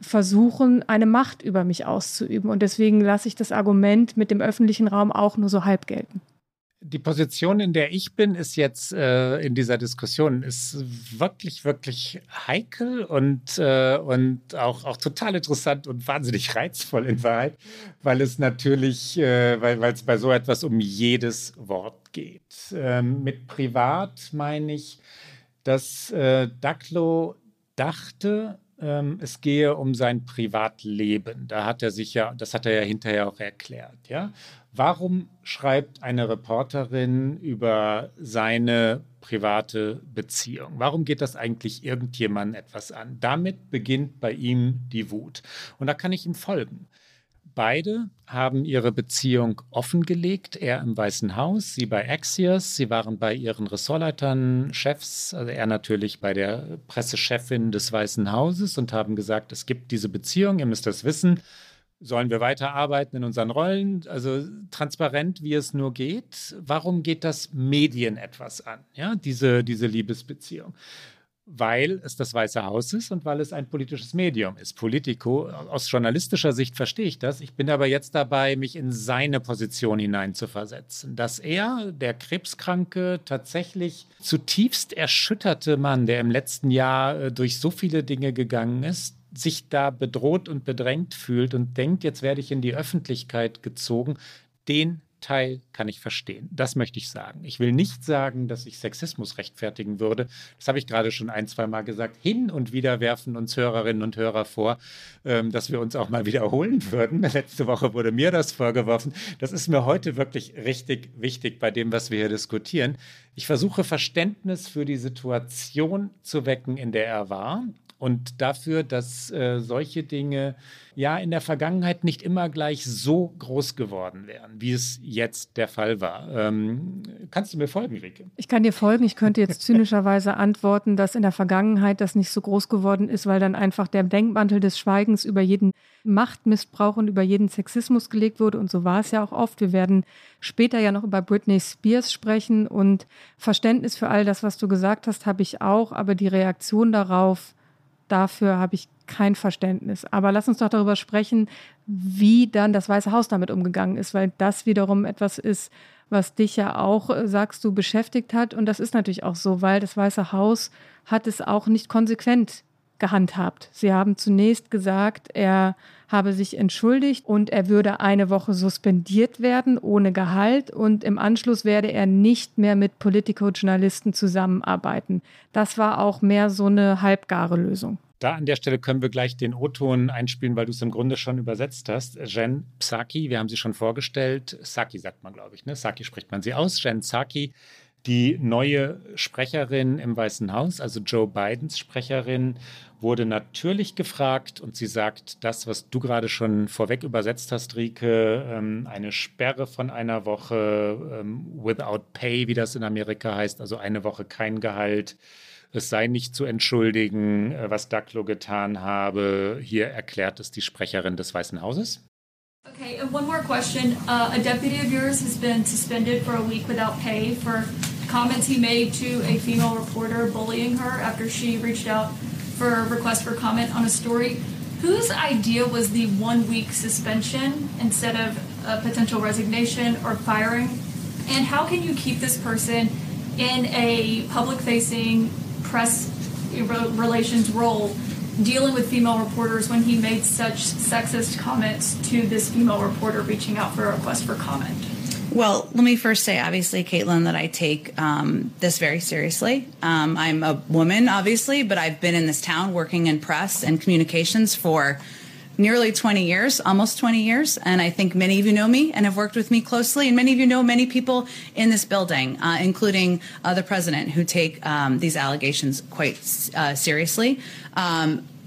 versuchen, eine Macht über mich auszuüben. Und deswegen lasse ich das Argument mit dem öffentlichen Raum auch nur so halb gelten. Die Position, in der ich bin, ist jetzt in dieser Diskussion, ist wirklich, wirklich heikel und auch total interessant und wahnsinnig reizvoll in Wahrheit, weil es natürlich, weil es bei so etwas um jedes Wort geht. Mit privat meine ich, dass Ducklo dachte, es gehe um sein Privatleben. Das hat er ja hinterher auch erklärt, ja. Warum schreibt eine Reporterin über seine private Beziehung? Warum geht das eigentlich irgendjemandem etwas an? Damit beginnt bei ihm die Wut. Und da kann ich ihm folgen. Beide haben ihre Beziehung offengelegt. Er im Weißen Haus, sie bei Axios. Sie waren bei ihren Ressortleitern, Chefs, also er natürlich bei der Pressechefin des Weißen Hauses, und haben gesagt, es gibt diese Beziehung, ihr müsst das wissen. Sollen wir weiterarbeiten in unseren Rollen? Also transparent, wie es nur geht. Warum geht das Medien etwas an, ja, diese Liebesbeziehung? Weil es das Weiße Haus ist und weil es ein politisches Medium ist. Politico, aus journalistischer Sicht verstehe ich das. Ich bin aber jetzt dabei, mich in seine Position hineinzuversetzen. Dass er, der krebskranke, tatsächlich zutiefst erschütterte Mann, der im letzten Jahr durch so viele Dinge gegangen ist, sich da bedroht und bedrängt fühlt und denkt, jetzt werde ich in die Öffentlichkeit gezogen, den Teil kann ich verstehen. Das möchte ich sagen. Ich will nicht sagen, dass ich Sexismus rechtfertigen würde. Das habe ich gerade schon ein, zwei Mal gesagt. Hin und wieder werfen uns Hörerinnen und Hörer vor, dass wir uns auch mal wiederholen würden. Letzte Woche wurde mir das vorgeworfen. Das ist mir heute wirklich richtig wichtig bei dem, was wir hier diskutieren. Ich versuche, Verständnis für die Situation zu wecken, in der er war. Und dafür, dass solche Dinge ja in der Vergangenheit nicht immer gleich so groß geworden wären, wie es jetzt der Fall war. Kannst du mir folgen, Rieke? Ich kann dir folgen. Ich könnte jetzt zynischerweise antworten, dass in der Vergangenheit das nicht so groß geworden ist, weil dann einfach der Denkmantel des Schweigens über jeden Machtmissbrauch und über jeden Sexismus gelegt wurde. Und so war es ja auch oft. Wir werden später ja noch über Britney Spears sprechen. Und Verständnis für all das, was du gesagt hast, habe ich auch. Aber die Reaktion darauf, dafür habe ich kein Verständnis. Aber lass uns doch darüber sprechen, wie dann das Weiße Haus damit umgegangen ist, weil das wiederum etwas ist, was dich ja auch, sagst du, beschäftigt hat. Und das ist natürlich auch so, weil das Weiße Haus hat es auch nicht konsequent gehandhabt. Sie haben zunächst gesagt, er habe sich entschuldigt und er würde eine Woche suspendiert werden, ohne Gehalt. Und im Anschluss werde er nicht mehr mit Politico-Journalisten zusammenarbeiten. Das war auch mehr so eine halbgare Lösung. Da an der Stelle können wir gleich den O-Ton einspielen, weil du es im Grunde schon übersetzt hast. Jen Psaki, wir haben sie schon vorgestellt. Psaki sagt man, glaube ich, ne? Psaki spricht man sie aus. Jen Psaki, die neue Sprecherin im Weißen Haus, also Joe Bidens Sprecherin, wurde natürlich gefragt und sie sagt das, was du gerade schon vorweg übersetzt hast, Rieke, eine Sperre von einer Woche, without pay, wie das in Amerika heißt, also eine Woche kein Gehalt. Es sei nicht zu entschuldigen, was Ducklo getan habe. Hier erklärt es die Sprecherin des Weißen Hauses. Okay, and one more question. A deputy of yours has been suspended for a week without pay for comments he made to a female reporter bullying her after she reached out for a request for comment on a story. Whose idea was the one-week suspension instead of a potential resignation or firing? And how can you keep this person in a public-facing press relations role dealing with female reporters when he made such sexist comments to this female reporter reaching out for a request for comment? Well, let me first say, obviously, Caitlin, that I take this very seriously. I'm a woman, obviously, but I've been in this town working in press and communications for nearly 20 years, almost 20 years. And I think many of you know me and have worked with me closely. And many of you know many people in this building, including the president, who take these allegations quite seriously.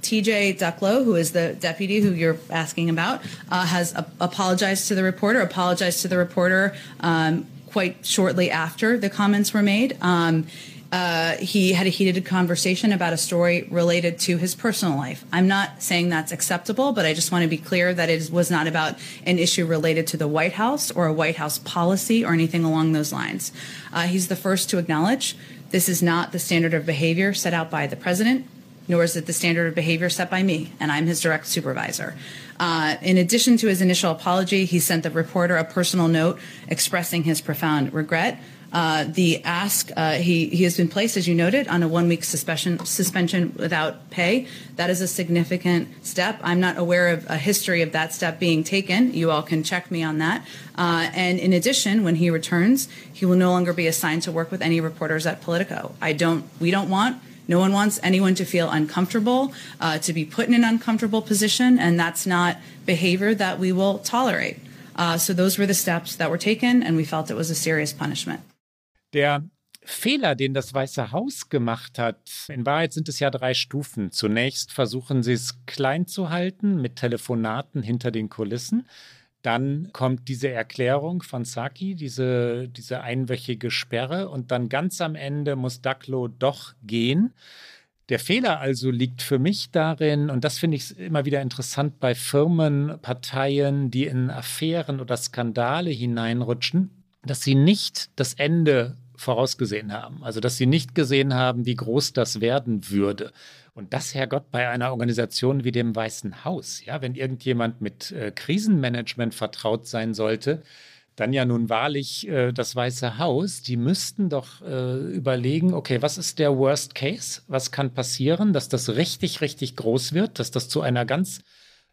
T.J. Ducklo, who is the deputy who you're asking about, has apologized to the reporter, quite shortly after the comments were made. He had a heated conversation about a story related to his personal life. I'm not saying that's acceptable, but I just want to be clear that it was not about an issue related to the White House or a White House policy or anything along those lines. He's the first to acknowledge this is not the standard of behavior set out by the president, nor is it the standard of behavior set by me, and I'm his direct supervisor. In addition to his initial apology, he sent the reporter a personal note expressing his profound regret. He has been placed, as you noted, on a one-week suspension without pay. That is a significant step. I'm not aware of a history of that step being taken. You all can check me on that. And in addition, when he returns, he will no longer be assigned to work with any reporters at Politico. No one wants anyone to feel uncomfortable, to be put in an uncomfortable position, and that's not behavior that we will tolerate. So those were the steps that were taken, and we felt it was a serious punishment. Der Fehler, den das Weiße Haus gemacht hat, in Wahrheit sind es ja 3 Stufen. Zunächst versuchen sie es klein zu halten mit Telefonaten hinter den Kulissen. Dann kommt diese Erklärung von Psaki, diese einwöchige Sperre. Und dann ganz am Ende muss Ducklo doch gehen. Der Fehler also liegt für mich darin, und das finde ich immer wieder interessant bei Firmen, Parteien, die in Affären oder Skandale hineinrutschen, dass sie nicht das Ende vorausgesehen haben. Also dass sie nicht gesehen haben, wie groß das werden würde. Und das, Herrgott, bei einer Organisation wie dem Weißen Haus. Ja, wenn irgendjemand mit Krisenmanagement vertraut sein sollte, dann ja nun wahrlich das Weiße Haus. Die müssten doch überlegen, okay, was ist der Worst Case? Was kann passieren, dass das richtig, richtig groß wird, dass das zu einer ganz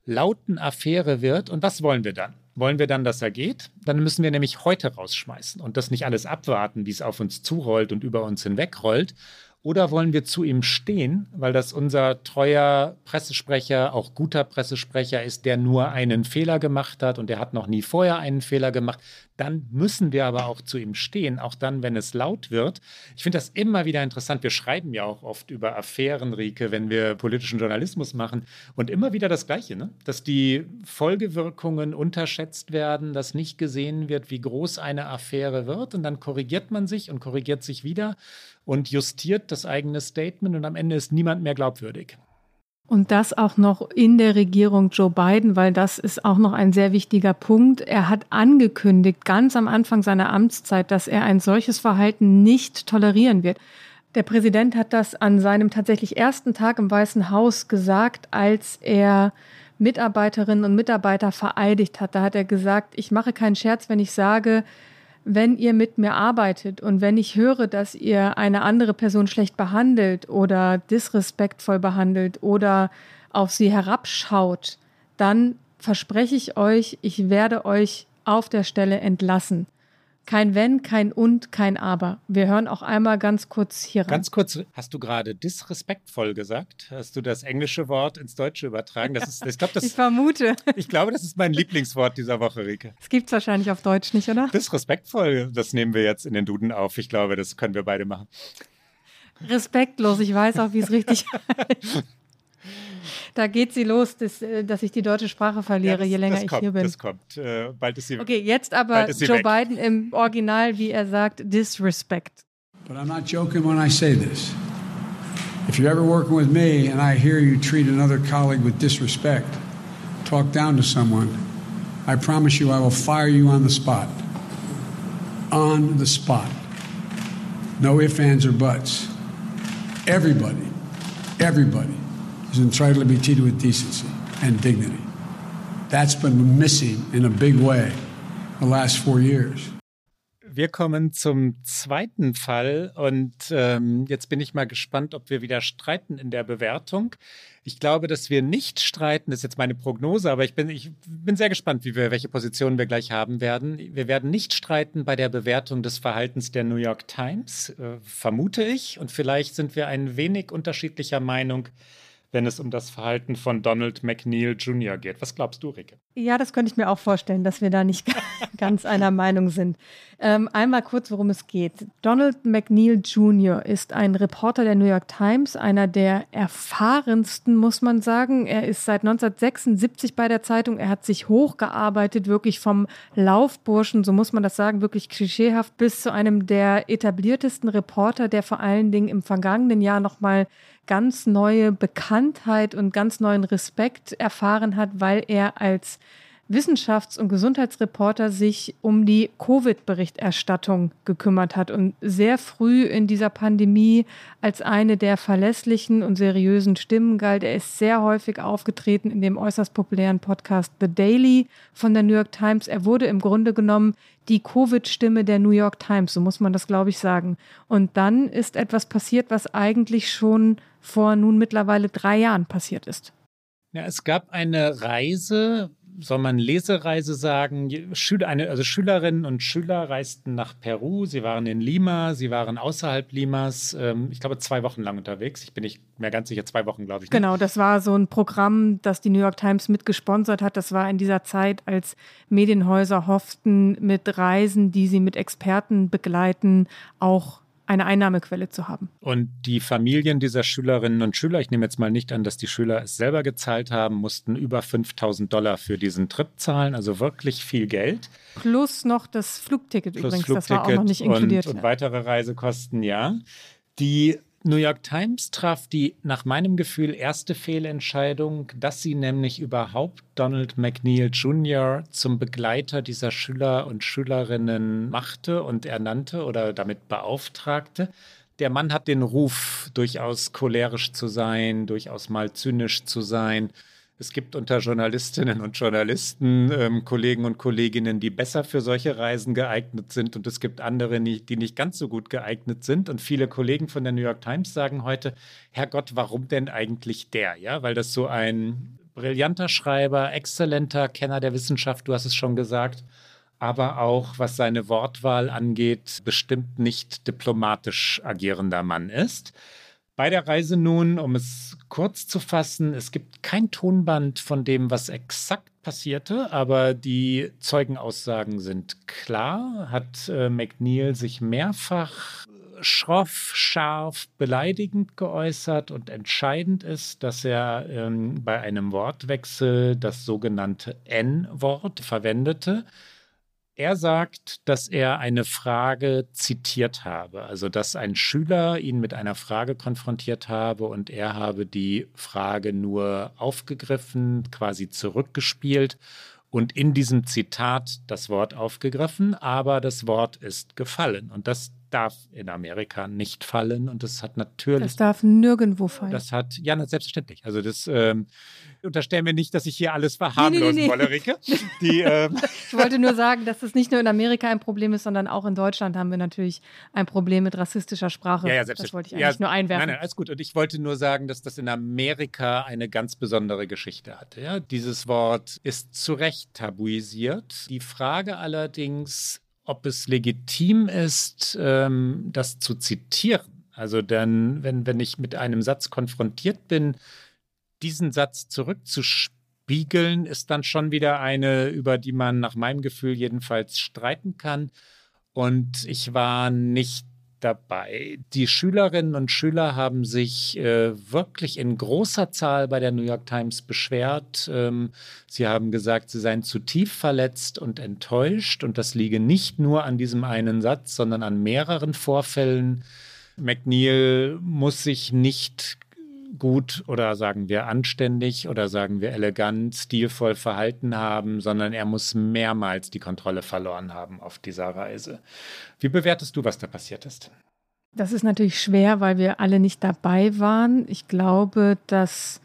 lauten Affäre wird? Und was wollen wir dann? Wollen wir dann, dass er geht? Dann müssen wir nämlich heute rausschmeißen und das nicht alles abwarten, wie es auf uns zurollt und über uns hinwegrollt. Oder wollen wir zu ihm stehen, weil das unser treuer Pressesprecher, auch guter Pressesprecher ist, der nur einen Fehler gemacht hat und der hat noch nie vorher einen Fehler gemacht. Dann müssen wir aber auch zu ihm stehen, auch dann, wenn es laut wird. Ich finde das immer wieder interessant. Wir schreiben ja auch oft über Affären, Rieke, wenn wir politischen Journalismus machen. Und immer wieder das Gleiche, ne? Dass die Folgewirkungen unterschätzt werden, dass nicht gesehen wird, wie groß eine Affäre wird. Und dann korrigiert man sich und korrigiert sich wieder und justiert das eigene Statement und am Ende ist niemand mehr glaubwürdig. Und das auch noch in der Regierung Joe Biden, weil das ist auch noch ein sehr wichtiger Punkt. Er hat angekündigt, ganz am Anfang seiner Amtszeit, dass er ein solches Verhalten nicht tolerieren wird. Der Präsident hat das an seinem tatsächlich ersten Tag im Weißen Haus gesagt, als er Mitarbeiterinnen und Mitarbeiter vereidigt hat. Da hat er gesagt, ich mache keinen Scherz, wenn ich sage, wenn ihr mit mir arbeitet und wenn ich höre, dass ihr eine andere Person schlecht behandelt oder disrespektvoll behandelt oder auf sie herabschaut, dann verspreche ich euch, ich werde euch auf der Stelle entlassen. Kein Wenn, kein Und, kein Aber. Wir hören auch einmal ganz kurz hier rein. Ganz kurz, hast du gerade disrespektvoll gesagt? Hast du das englische Wort ins Deutsche übertragen? Das ist, ich vermute. Ich glaube, das ist mein Lieblingswort dieser Woche, Rieke. Das gibt es wahrscheinlich auf Deutsch nicht, oder? Disrespektvoll, das nehmen wir jetzt in den Duden auf. Ich glaube, das können wir beide machen. Respektlos, ich weiß auch, wie es richtig heißt. Da geht sie los, dass ich die deutsche Sprache verliere, ja, je länger ich hier bin. Das kommt, bald ist sie weg. Okay, jetzt aber Joe Biden im Original, wie er sagt, disrespect. But I'm not joking when I say this. If you're ever working with me and I hear you treat another colleague with disrespect, talk down to someone, I promise you I will fire you on the spot. On the spot. No ifs, ands or buts. Everybody. Is entitled to be treated with decency and dignity. That's been missing in a big way the last 4 years. Wir kommen zum zweiten Fall und jetzt bin ich mal gespannt, ob wir wieder streiten in der Bewertung. Ich glaube, dass wir nicht streiten, das ist jetzt meine Prognose, aber ich bin sehr gespannt, welche Positionen wir gleich haben werden. Wir werden nicht streiten bei der Bewertung des Verhaltens der New York Times, vermute ich. Und vielleicht sind wir ein wenig unterschiedlicher Meinung, wenn es um das Verhalten von Donald McNeil Jr. geht. Was glaubst du, Rieke? Ja, das könnte ich mir auch vorstellen, dass wir da nicht ganz einer Meinung sind. Einmal kurz, worum es geht. Donald McNeil Jr. ist ein Reporter der New York Times, einer der erfahrensten, muss man sagen. Er ist seit 1976 bei der Zeitung. Er hat sich hochgearbeitet, wirklich vom Laufburschen, so muss man das sagen, wirklich klischeehaft, bis zu einem der etabliertesten Reporter, der vor allen Dingen im vergangenen Jahr nochmal ganz neue Bekanntheit und ganz neuen Respekt erfahren hat, weil er als Wissenschafts- und Gesundheitsreporter sich um die Covid-Berichterstattung gekümmert hat und sehr früh in dieser Pandemie als eine der verlässlichen und seriösen Stimmen galt. Er ist sehr häufig aufgetreten in dem äußerst populären Podcast The Daily von der New York Times. Er wurde im Grunde genommen die Covid-Stimme der New York Times, so muss man das, glaube ich, sagen. Und dann ist etwas passiert, was eigentlich schon vor nun mittlerweile 3 Jahren passiert ist. Ja, es gab eine Reise, soll man Lesereise sagen? Schülerinnen und Schüler reisten nach Peru. Sie waren in Lima, sie waren außerhalb Limas. Ich glaube, 2 Wochen lang unterwegs. Ich bin nicht mehr ganz sicher, 2 Wochen, glaube ich. Genau, das war so ein Programm, das die New York Times mitgesponsert hat. Das war in dieser Zeit, als Medienhäuser hofften, mit Reisen, die sie mit Experten begleiten, auch eine Einnahmequelle zu haben. Und die Familien dieser Schülerinnen und Schüler, ich nehme jetzt mal nicht an, dass die Schüler es selber gezahlt haben, mussten über $5.000 für diesen Trip zahlen, also wirklich viel Geld. Plus noch das Flugticket übrigens, das war auch noch nicht inkludiert. Und weitere Reisekosten, ja. Die New York Times traf die, nach meinem Gefühl, erste Fehlentscheidung, dass sie nämlich überhaupt Donald McNeil Jr. zum Begleiter dieser Schüler und Schülerinnen machte und ernannte oder damit beauftragte. Der Mann hat den Ruf, durchaus cholerisch zu sein, durchaus mal zynisch zu sein. Es gibt unter Journalistinnen und Journalisten Kollegen und Kolleginnen, die besser für solche Reisen geeignet sind und es gibt andere, die nicht ganz so gut geeignet sind. Und viele Kollegen von der New York Times sagen heute, Herrgott, warum denn eigentlich der? Ja, weil das so ein brillanter Schreiber, exzellenter Kenner der Wissenschaft, du hast es schon gesagt, aber auch, was seine Wortwahl angeht, bestimmt nicht diplomatisch agierender Mann ist. Bei der Reise nun, um es kurz zu fassen, es gibt kein Tonband von dem, was exakt passierte, aber die Zeugenaussagen sind klar. Hat McNeil sich mehrfach schroff, scharf, beleidigend geäußert und entscheidend ist, dass er bei einem Wortwechsel das sogenannte N-Wort verwendete. Er sagt, dass er eine Frage zitiert habe, also dass ein Schüler ihn mit einer Frage konfrontiert habe und er habe die Frage nur aufgegriffen, quasi zurückgespielt und in diesem Zitat das Wort aufgegriffen, aber das Wort ist gefallen und das darf in Amerika nicht fallen und das hat natürlich... Das darf nirgendwo fallen. Das hat, ja, selbstverständlich, also das... Unterstellen wir nicht, dass ich hier alles verharmlosen wolle, Rieke. Ich wollte nur sagen, dass es nicht nur in Amerika ein Problem ist, sondern auch in Deutschland haben wir natürlich ein Problem mit rassistischer Sprache. Ja, selbstverständlich. Das wollte ich eigentlich nur einwerfen. Nein, alles gut. Und ich wollte nur sagen, dass das in Amerika eine ganz besondere Geschichte hatte. Ja? Dieses Wort ist zu Recht tabuisiert. Die Frage allerdings, ob es legitim ist, das zu zitieren. Also dann, wenn ich mit einem Satz konfrontiert bin, diesen Satz zurückzuspiegeln, ist dann schon wieder eine, über die man nach meinem Gefühl jedenfalls streiten kann. Und ich war nicht dabei. Die Schülerinnen und Schüler haben sich wirklich in großer Zahl bei der New York Times beschwert. Sie haben gesagt, sie seien zutiefst verletzt und enttäuscht. Und das liege nicht nur an diesem einen Satz, sondern an mehreren Vorfällen. McNeil muss sich nicht gut oder sagen wir anständig oder sagen wir elegant, stilvoll verhalten haben, sondern er muss mehrmals die Kontrolle verloren haben auf dieser Reise. Wie bewertest du, was da passiert ist? Das ist natürlich schwer, weil wir alle nicht dabei waren. Ich glaube, dass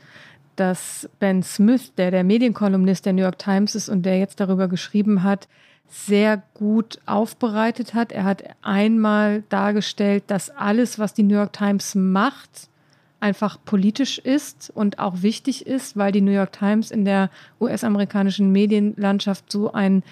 Ben Smith, der Medienkolumnist der New York Times ist und der jetzt darüber geschrieben hat, sehr gut aufbereitet hat. Er hat einmal dargestellt, dass alles, was die New York Times macht, einfach politisch ist und auch wichtig ist, weil die New York Times in der US-amerikanischen Medienlandschaft so ein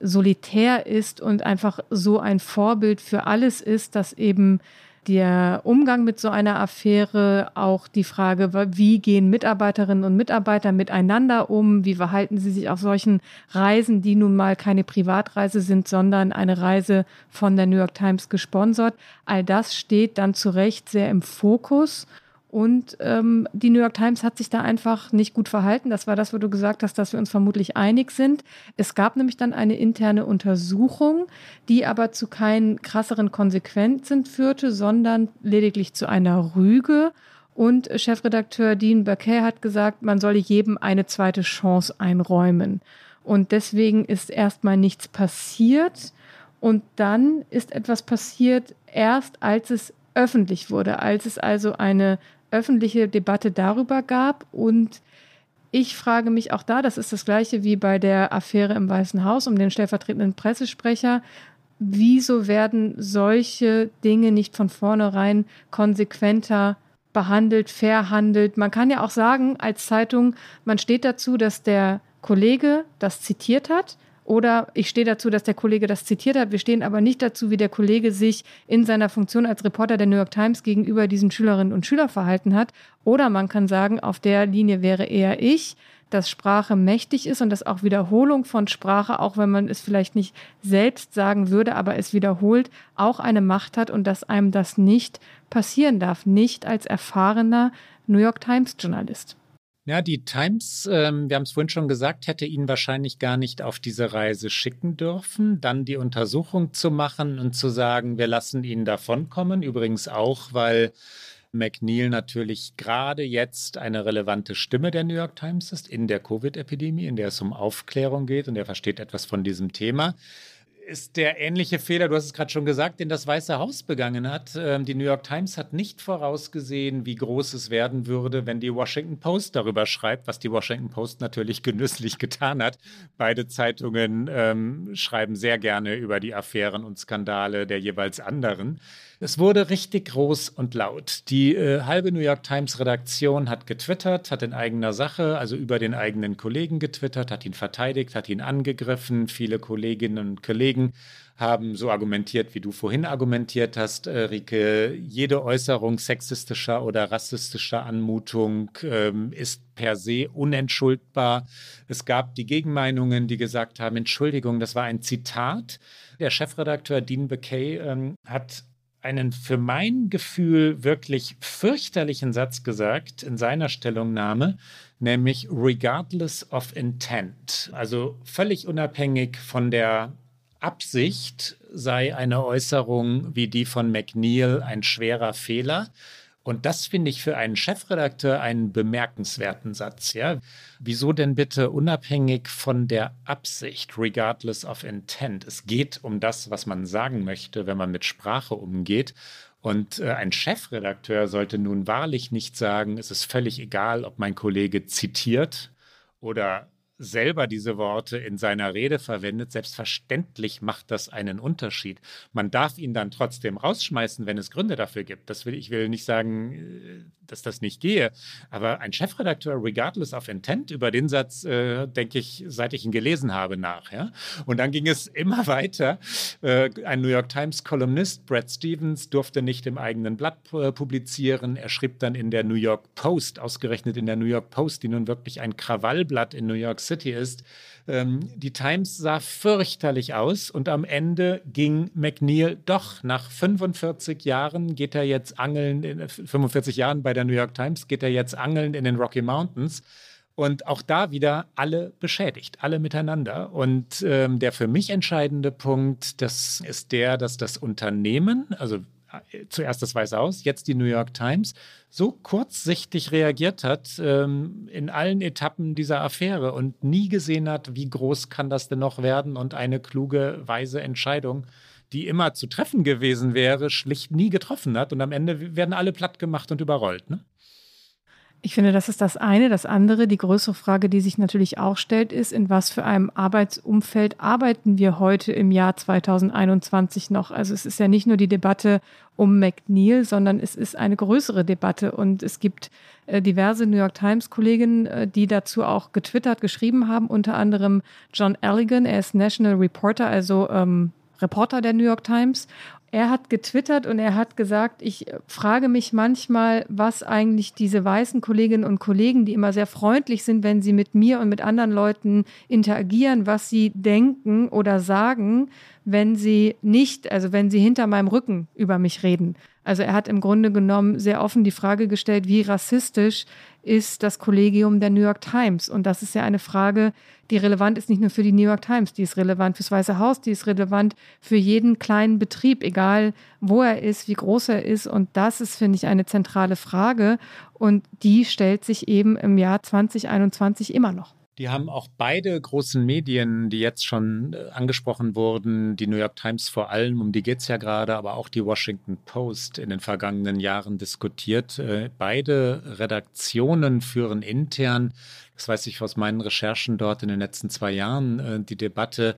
Solitär ist und einfach so ein Vorbild für alles ist, dass eben der Umgang mit so einer Affäre, auch die Frage, wie gehen Mitarbeiterinnen und Mitarbeiter miteinander um, wie verhalten sie sich auf solchen Reisen, die nun mal keine Privatreise sind, sondern eine Reise von der New York Times gesponsert. All das steht dann zu Recht sehr im Fokus. Und die New York Times hat sich da einfach nicht gut verhalten. Das war das, wo du gesagt hast, dass wir uns vermutlich einig sind. Es gab nämlich dann eine interne Untersuchung, die aber zu keinen krasseren Konsequenzen führte, sondern lediglich zu einer Rüge. Und Chefredakteur Dean Baquet hat gesagt, man solle jedem eine zweite Chance einräumen. Und deswegen ist erstmal nichts passiert. Und dann ist etwas passiert, erst als es öffentlich wurde, als es also eine öffentliche Debatte darüber gab. Und ich frage mich auch da, das ist das Gleiche wie bei der Affäre im Weißen Haus um den stellvertretenden Pressesprecher, wieso werden solche Dinge nicht von vornherein konsequenter behandelt, verhandelt? Man kann ja auch sagen als Zeitung, man steht dazu, dass der Kollege das zitiert hat. Oder ich stehe dazu, dass der Kollege das zitiert hat. Wir stehen aber nicht dazu, wie der Kollege sich in seiner Funktion als Reporter der New York Times gegenüber diesen Schülerinnen und Schülern verhalten hat. Oder man kann sagen, auf der Linie wäre eher ich, dass Sprache mächtig ist und dass auch Wiederholung von Sprache, auch wenn man es vielleicht nicht selbst sagen würde, aber es wiederholt, auch eine Macht hat und dass einem das nicht passieren darf. Nicht als erfahrener New York Times-Journalist. Ja, die Times, wir haben es vorhin schon gesagt, hätte ihn wahrscheinlich gar nicht auf diese Reise schicken dürfen, dann die Untersuchung zu machen und zu sagen, wir lassen ihn davonkommen. Übrigens auch, weil McNeil natürlich gerade jetzt eine relevante Stimme der New York Times ist in der Covid-Epidemie, in der es um Aufklärung geht und er versteht etwas von diesem Thema. ist der ähnliche Fehler, du hast es gerade schon gesagt, den das Weiße Haus begangen hat. Die New York Times hat nicht vorausgesehen, wie groß es werden würde, wenn die Washington Post darüber schreibt, was die Washington Post natürlich genüsslich getan hat. Beide Zeitungen schreiben sehr gerne über die Affären und Skandale der jeweils anderen. Es wurde richtig groß und laut. Die halbe New York Times-Redaktion hat getwittert, hat in eigener Sache, also über den eigenen Kollegen getwittert, hat ihn verteidigt, hat ihn angegriffen. Viele Kolleginnen und Kollegen haben so argumentiert, wie du vorhin argumentiert hast, Rieke. Jede Äußerung sexistischer oder rassistischer Anmutung ist per se unentschuldbar. Es gab die Gegenmeinungen, die gesagt haben, Entschuldigung, das war ein Zitat. Der Chefredakteur Dean Baquet hat einen für mein Gefühl wirklich fürchterlichen Satz gesagt in seiner Stellungnahme, nämlich regardless of intent. Also völlig unabhängig von der Absicht sei eine Äußerung wie die von McNeil ein schwerer Fehler. Und das finde ich für einen Chefredakteur einen bemerkenswerten Satz. Ja? Wieso denn bitte unabhängig von der Absicht, regardless of intent? Es geht um das, was man sagen möchte, wenn man mit Sprache umgeht. Und ein Chefredakteur sollte nun wahrlich nicht sagen, es ist völlig egal, ob mein Kollege zitiert oder selber diese Worte in seiner Rede verwendet. Selbstverständlich macht das einen Unterschied. Man darf ihn dann trotzdem rausschmeißen, wenn es Gründe dafür gibt. Ich will nicht sagen, dass das nicht gehe. Aber ein Chefredakteur, regardless of intent, über den Satz denke ich, seit ich ihn gelesen habe, nach. Ja? Und dann ging es immer weiter. Ein New York Times-Kolumnist, Brad Stevens, durfte nicht im eigenen Blatt publizieren. Er schrieb dann in der New York Post, ausgerechnet in der New York Post, die nun wirklich ein Krawallblatt in New York City ist. Die Times sah fürchterlich aus und am Ende ging McNeil doch. Nach 45 Jahren geht er jetzt angeln, 45 Jahren bei der New York Times geht er jetzt angeln in den Rocky Mountains. Und auch da wieder alle beschädigt, alle miteinander. Und der für mich entscheidende Punkt, das ist der, dass das Unternehmen, also zuerst das Weiße Haus, jetzt die New York Times, so kurzsichtig reagiert hat in allen Etappen dieser Affäre und nie gesehen hat, wie groß kann das denn noch werden und eine kluge, weise Entscheidung, die immer zu treffen gewesen wäre, schlicht nie getroffen hat. Und am Ende werden alle platt gemacht und überrollt, ne? Ich finde, das ist das eine. Das andere, die größere Frage, die sich natürlich auch stellt, ist, in was für einem Arbeitsumfeld arbeiten wir heute im Jahr 2021 noch? Also es ist ja nicht nur die Debatte um McNeil, sondern es ist eine größere Debatte. Und es gibt diverse New York Times-Kolleginnen, die dazu auch getwittert, geschrieben haben, unter anderem John Elligan, er ist National Reporter, also Reporter der New York Times. Er hat getwittert und er hat gesagt, ich frage mich manchmal, was eigentlich diese weißen Kolleginnen und Kollegen, die immer sehr freundlich sind, wenn sie mit mir und mit anderen Leuten interagieren, was sie denken oder sagen, wenn sie hinter meinem Rücken über mich reden. Also er hat im Grunde genommen sehr offen die Frage gestellt, wie rassistisch ist das Kollegium der New York Times? Und das ist ja eine Frage, die relevant ist nicht nur für die New York Times, die ist relevant fürs Weiße Haus, die ist relevant für jeden kleinen Betrieb, egal wo er ist, wie groß er ist. Und das ist, finde ich, eine zentrale Frage. Und die stellt sich eben im Jahr 2021 immer noch. Die haben auch beide großen Medien, die jetzt schon angesprochen wurden, die New York Times vor allem, um die geht es ja gerade, aber auch die Washington Post in den vergangenen Jahren diskutiert. Beide Redaktionen führen intern, das weiß ich aus meinen Recherchen dort in den letzten 2 Jahren, die Debatte,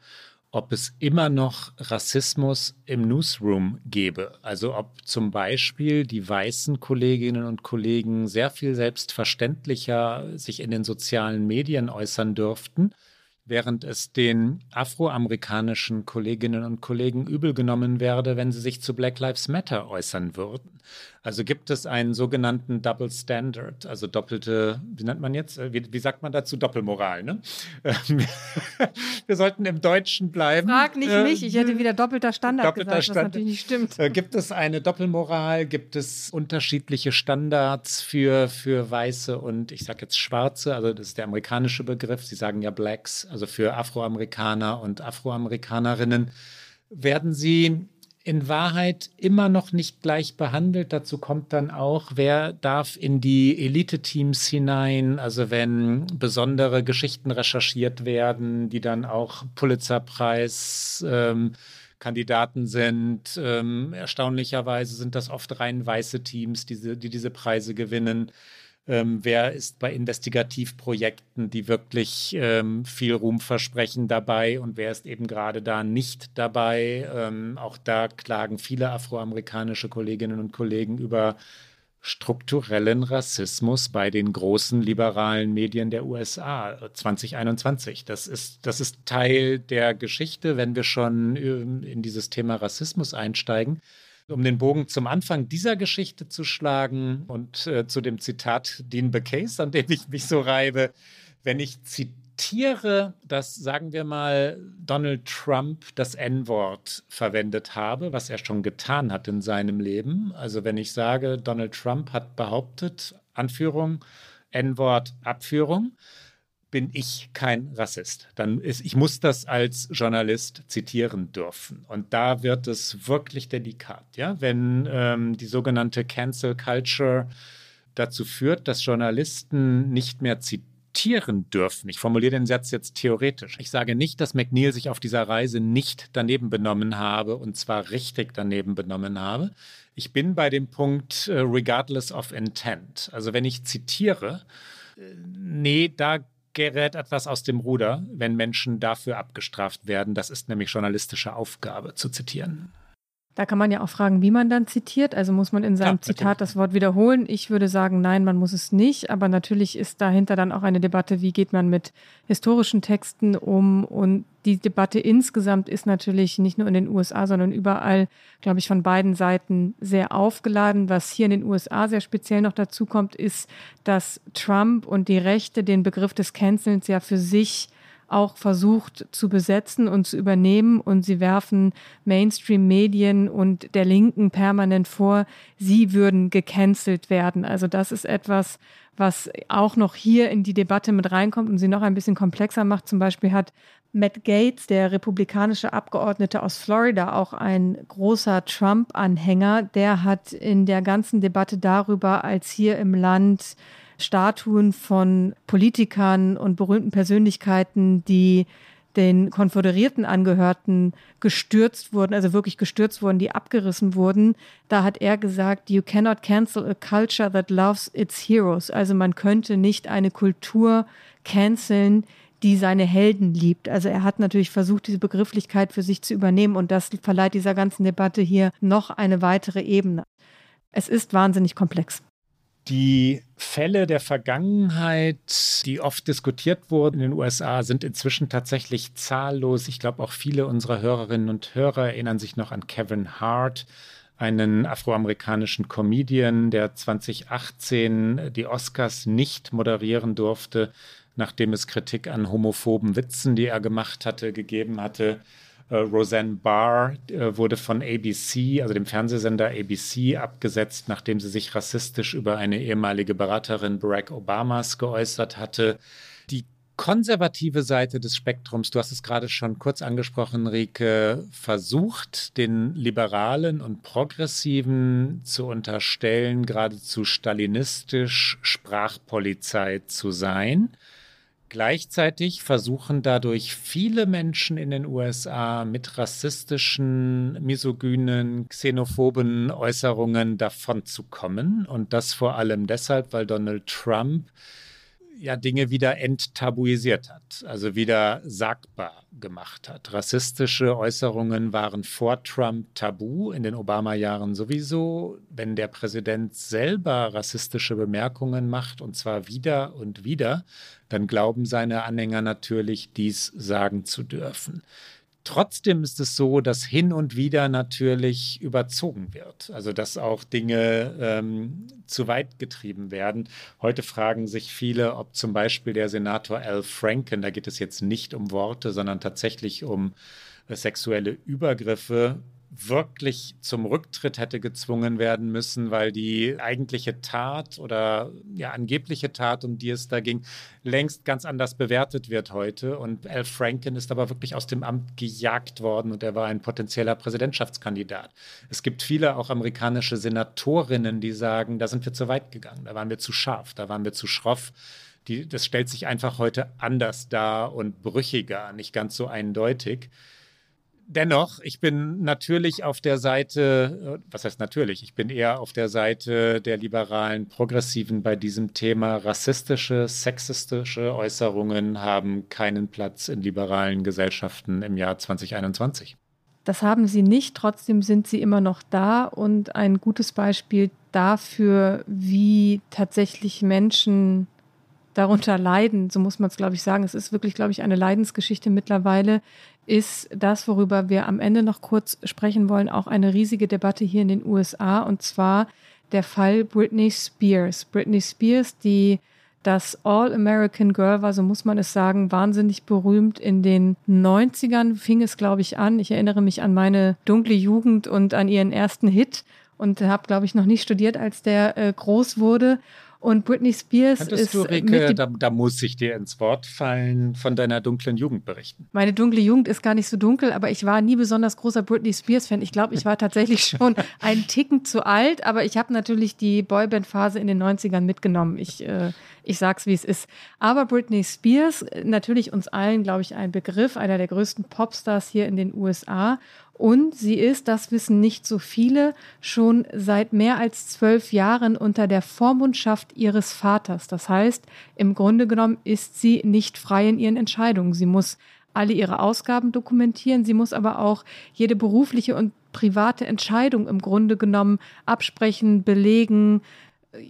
ob es immer noch Rassismus im Newsroom gäbe. Also ob zum Beispiel die weißen Kolleginnen und Kollegen sehr viel selbstverständlicher sich in den sozialen Medien äußern dürften, während es den afroamerikanischen Kolleginnen und Kollegen übel genommen werde, wenn sie sich zu Black Lives Matter äußern würden. Also gibt es einen sogenannten Double Standard, also doppelte, wie nennt man jetzt, wie sagt man dazu, Doppelmoral, ne? Wir sollten im Deutschen bleiben. Frag nicht mich, ich hätte wieder doppelter Standard gesagt, was natürlich nicht stimmt. Gibt es eine Doppelmoral, gibt es unterschiedliche Standards für Weiße und ich sage jetzt Schwarze, also das ist der amerikanische Begriff, sie sagen ja Blacks, also für Afroamerikaner und Afroamerikanerinnen, werden sie in Wahrheit immer noch nicht gleich behandelt. Dazu kommt dann auch, wer darf in die Elite-Teams hinein, also wenn besondere Geschichten recherchiert werden, die dann auch Pulitzer-Preis Kandidaten sind. Erstaunlicherweise sind das oft rein weiße Teams, die diese Preise gewinnen. Wer ist bei Investigativprojekten, die wirklich viel Ruhm versprechen, dabei und wer ist eben gerade da nicht dabei? Auch da klagen viele afroamerikanische Kolleginnen und Kollegen über strukturellen Rassismus bei den großen liberalen Medien der USA 2021. Das ist Teil der Geschichte, wenn wir schon in dieses Thema Rassismus einsteigen. Um den Bogen zum Anfang dieser Geschichte zu schlagen und zu dem Zitat Dean Baquets, an dem ich mich so reibe, wenn ich zitiere, dass, sagen wir mal, Donald Trump das N-Wort verwendet habe, was er schon getan hat in seinem Leben. Also wenn ich sage, Donald Trump hat behauptet, Anführung, N-Wort, Abführung, bin ich kein Rassist. Ich muss das als Journalist zitieren dürfen. Und da wird es wirklich delikat, ja? Wenn die sogenannte Cancel Culture dazu führt, dass Journalisten nicht mehr zitieren dürfen. Ich formuliere den Satz jetzt theoretisch. Ich sage nicht, dass McNeil sich auf dieser Reise nicht daneben benommen habe, und zwar richtig daneben benommen habe. Ich bin bei dem Punkt regardless of intent. Also wenn ich zitiere, da gerät etwas aus dem Ruder, wenn Menschen dafür abgestraft werden. Das ist nämlich journalistische Aufgabe, zu zitieren. Da kann man ja auch fragen, wie man dann zitiert. Also muss man in seinem Zitat das Wort wiederholen? Ich würde sagen, nein, man muss es nicht. Aber natürlich ist dahinter dann auch eine Debatte, wie geht man mit historischen Texten um. Und die Debatte insgesamt ist natürlich nicht nur in den USA, sondern überall, glaube ich, von beiden Seiten sehr aufgeladen. Was hier in den USA sehr speziell noch dazu kommt, ist, dass Trump und die Rechte den Begriff des Cancelns ja für sich auch versucht zu besetzen und zu übernehmen. Und sie werfen Mainstream-Medien und der Linken permanent vor, sie würden gecancelt werden. Also das ist etwas, was auch noch hier in die Debatte mit reinkommt und sie noch ein bisschen komplexer macht. Zum Beispiel hat Matt Gaetz, der republikanische Abgeordnete aus Florida, auch ein großer Trump-Anhänger, der hat in der ganzen Debatte darüber, als hier im Land Statuen von Politikern und berühmten Persönlichkeiten, die den Konföderierten angehörten, gestürzt wurden, also wirklich gestürzt wurden, die abgerissen wurden. Da hat er gesagt, you cannot cancel a culture that loves its heroes. Also man könnte nicht eine Kultur canceln, die seine Helden liebt. Also er hat natürlich versucht, diese Begrifflichkeit für sich zu übernehmen und das verleiht dieser ganzen Debatte hier noch eine weitere Ebene. Es ist wahnsinnig komplex. Die Fälle der Vergangenheit, die oft diskutiert wurden in den USA, sind inzwischen tatsächlich zahllos. Ich glaube, auch viele unserer Hörerinnen und Hörer erinnern sich noch an Kevin Hart, einen afroamerikanischen Comedian, der 2018 die Oscars nicht moderieren durfte, nachdem es Kritik an homophoben Witzen, die er gemacht hatte, gegeben hatte. Roseanne Barr wurde von ABC, also dem Fernsehsender ABC, abgesetzt, nachdem sie sich rassistisch über eine ehemalige Beraterin Barack Obamas geäußert hatte. Die konservative Seite des Spektrums, du hast es gerade schon kurz angesprochen, Rieke, versucht, den Liberalen und Progressiven zu unterstellen, geradezu stalinistisch Sprachpolizei zu sein. Gleichzeitig versuchen dadurch viele Menschen in den USA mit rassistischen, misogynen, xenophoben Äußerungen davonzukommen. Und das vor allem deshalb, weil Donald Trump ja Dinge wieder enttabuisiert hat, also wieder sagbar gemacht hat. Rassistische Äußerungen waren vor Trump tabu, in den Obama-Jahren sowieso. Wenn der Präsident selber rassistische Bemerkungen macht, und zwar wieder und wieder, dann glauben seine Anhänger natürlich, dies sagen zu dürfen. Trotzdem ist es so, dass hin und wieder natürlich überzogen wird, also dass auch Dinge zu weit getrieben werden. Heute fragen sich viele, ob zum Beispiel der Senator Al Franken, da geht es jetzt nicht um Worte, sondern tatsächlich um sexuelle Übergriffe, wirklich zum Rücktritt hätte gezwungen werden müssen, weil die eigentliche Tat oder ja angebliche Tat, um die es da ging, längst ganz anders bewertet wird heute. Und Al Franken ist aber wirklich aus dem Amt gejagt worden und er war ein potenzieller Präsidentschaftskandidat. Es gibt viele auch amerikanische Senatorinnen, die sagen, da sind wir zu weit gegangen, da waren wir zu scharf, da waren wir zu schroff. Das stellt sich einfach heute anders dar und brüchiger, nicht ganz so eindeutig. Dennoch, ich bin natürlich auf der Seite, was heißt natürlich, ich bin eher auf der Seite der liberalen Progressiven bei diesem Thema. Rassistische, sexistische Äußerungen haben keinen Platz in liberalen Gesellschaften im Jahr 2021. Das haben sie nicht, trotzdem sind sie immer noch da und ein gutes Beispiel dafür, wie tatsächlich Menschen darunter leiden, so muss man es, glaube ich, sagen. Es ist wirklich, glaube ich, eine Leidensgeschichte mittlerweile, ist das, worüber wir am Ende noch kurz sprechen wollen, auch eine riesige Debatte hier in den USA, und zwar der Fall Britney Spears. Britney Spears, die das All-American Girl war, so muss man es sagen, wahnsinnig berühmt in den 90ern, fing es, glaube ich, an. Ich erinnere mich an meine dunkle Jugend und an ihren ersten Hit und habe, glaube ich, noch nicht studiert, als der groß wurde. Und Britney Spears ist... Du, Rieke, da muss ich dir ins Wort fallen, von deiner dunklen Jugend berichten. Meine dunkle Jugend ist gar nicht so dunkel, aber ich war nie besonders großer Britney Spears-Fan. Ich glaube, ich war tatsächlich schon einen Ticken zu alt, aber ich habe natürlich die Boyband-Phase in den 90ern mitgenommen. Ich sag's, wie es ist. Aber Britney Spears, natürlich uns allen, glaube ich, ein Begriff, einer der größten Popstars hier in den USA. Und sie ist, das wissen nicht so viele, schon seit mehr als 12 Jahren unter der Vormundschaft ihres Vaters. Das heißt, im Grunde genommen ist sie nicht frei in ihren Entscheidungen. Sie muss alle ihre Ausgaben dokumentieren. Sie muss aber auch jede berufliche und private Entscheidung im Grunde genommen absprechen, belegen,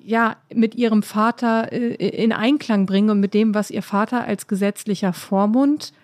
ja, mit ihrem Vater in Einklang bringen und mit dem, was ihr Vater als gesetzlicher Vormund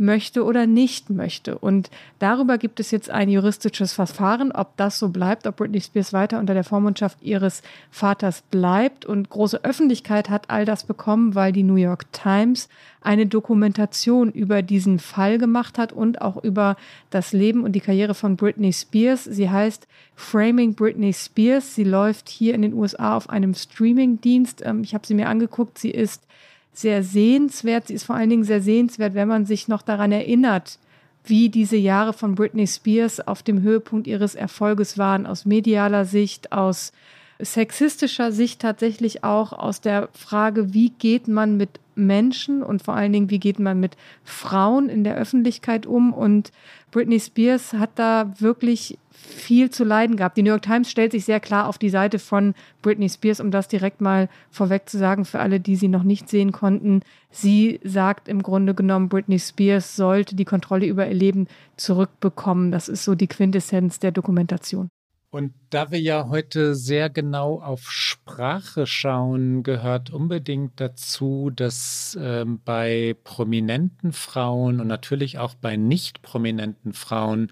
möchte oder nicht möchte. Und darüber gibt es jetzt ein juristisches Verfahren, ob das so bleibt, ob Britney Spears weiter unter der Vormundschaft ihres Vaters bleibt. Und große Öffentlichkeit hat all das bekommen, weil die New York Times eine Dokumentation über diesen Fall gemacht hat und auch über das Leben und die Karriere von Britney Spears. Sie heißt Framing Britney Spears. Sie läuft hier in den USA auf einem Streamingdienst. Ich habe sie mir angeguckt. Sie ist sehr sehenswert. Sie ist vor allen Dingen sehr sehenswert, wenn man sich noch daran erinnert, wie diese Jahre von Britney Spears auf dem Höhepunkt ihres Erfolges waren, aus medialer Sicht, aus sexistischer Sicht tatsächlich auch, aus der Frage, wie geht man mit Menschen und vor allen Dingen, wie geht man mit Frauen in der Öffentlichkeit um. Und Britney Spears hat da wirklich viel zu leiden gehabt. Die New York Times stellt sich sehr klar auf die Seite von Britney Spears, um das direkt mal vorweg zu sagen, für alle, die sie noch nicht sehen konnten. Sie sagt im Grunde genommen, Britney Spears sollte die Kontrolle über ihr Leben zurückbekommen. Das ist so die Quintessenz der Dokumentation. Und da wir ja heute sehr genau auf Sprache schauen, gehört unbedingt dazu, dass bei prominenten Frauen und natürlich auch bei nicht prominenten Frauen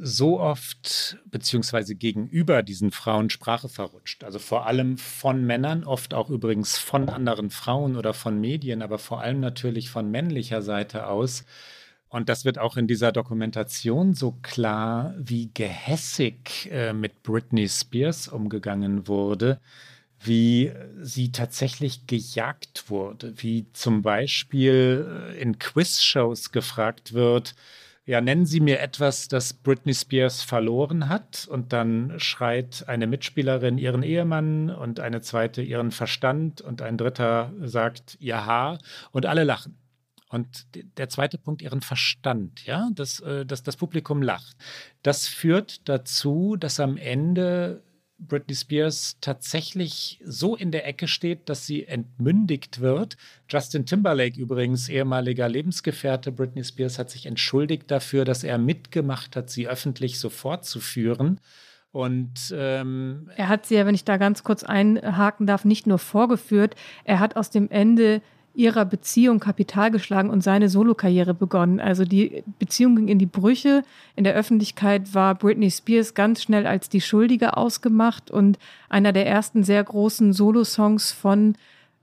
so oft beziehungsweise gegenüber diesen Frauen Sprache verrutscht. Also vor allem von Männern, oft auch übrigens von anderen Frauen oder von Medien, aber vor allem natürlich von männlicher Seite aus. Und das wird auch in dieser Dokumentation so klar, wie gehässig mit Britney Spears umgegangen wurde, wie sie tatsächlich gejagt wurde, wie zum Beispiel in Quizshows gefragt wird, ja, nennen Sie mir etwas, das Britney Spears verloren hat. Und dann schreit eine Mitspielerin ihren Ehemann und eine zweite ihren Verstand und ein dritter sagt ihr Haar und alle lachen. Und der zweite Punkt, ihren Verstand, ja, dass das Publikum lacht. Das führt dazu, dass am Ende Britney Spears tatsächlich so in der Ecke steht, dass sie entmündigt wird. Justin Timberlake übrigens, ehemaliger Lebensgefährte Britney Spears, hat sich entschuldigt dafür, dass er mitgemacht hat, sie öffentlich so fortzuführen. Und er hat sie ja, wenn ich da ganz kurz einhaken darf, nicht nur vorgeführt, er hat aus dem Ende ihrer Beziehung Kapital geschlagen und seine Solokarriere begonnen. Also die Beziehung ging in die Brüche. In der Öffentlichkeit war Britney Spears ganz schnell als die Schuldige ausgemacht und einer der ersten sehr großen Solosongs von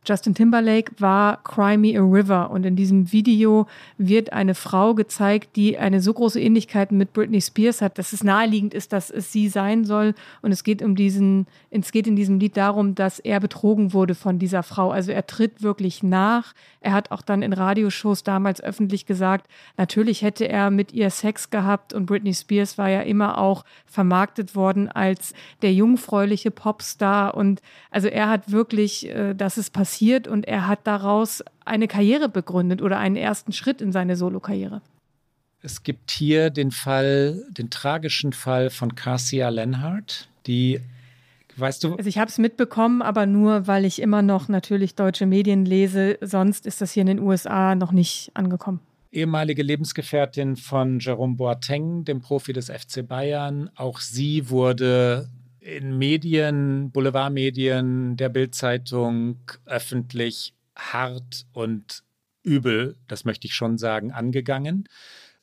Justin Timberlake war Cry Me a River und in diesem Video wird eine Frau gezeigt, die eine so große Ähnlichkeit mit Britney Spears hat, dass es naheliegend ist, dass es sie sein soll. Und es geht in diesem Lied darum, dass er betrogen wurde von dieser Frau. Also er tritt wirklich nach. Er hat auch dann in Radioshows damals öffentlich gesagt, natürlich hätte er mit ihr Sex gehabt und Britney Spears war ja immer auch vermarktet worden als der jungfräuliche Popstar. Und also er hat wirklich, dass es passiert, und er hat daraus eine Karriere begründet oder einen ersten Schritt in seine Solokarriere. Es gibt hier den tragischen Fall von Cassia Lenhardt, die, weißt du... Also ich habe es mitbekommen, aber nur, weil ich immer noch natürlich deutsche Medien lese. Sonst ist das hier in den USA noch nicht angekommen. Ehemalige Lebensgefährtin von Jerome Boateng, dem Profi des FC Bayern. Auch sie wurde... in Medien, Boulevardmedien, der Bild-Zeitung öffentlich hart und übel, das möchte ich schon sagen, angegangen.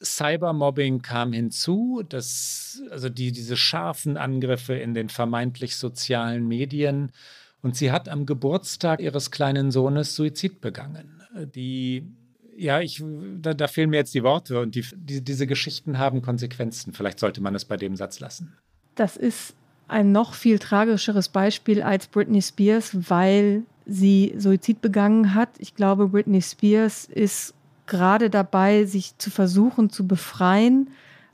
Cybermobbing kam hinzu, diese scharfen Angriffe in den vermeintlich sozialen Medien. Und sie hat am Geburtstag ihres kleinen Sohnes Suizid begangen. Da fehlen mir jetzt die Worte und diese Geschichten haben Konsequenzen. Vielleicht sollte man es bei dem Satz lassen. Das ist ein noch viel tragischeres Beispiel als Britney Spears, weil sie Suizid begangen hat. Ich glaube, Britney Spears ist gerade dabei, sich zu versuchen zu befreien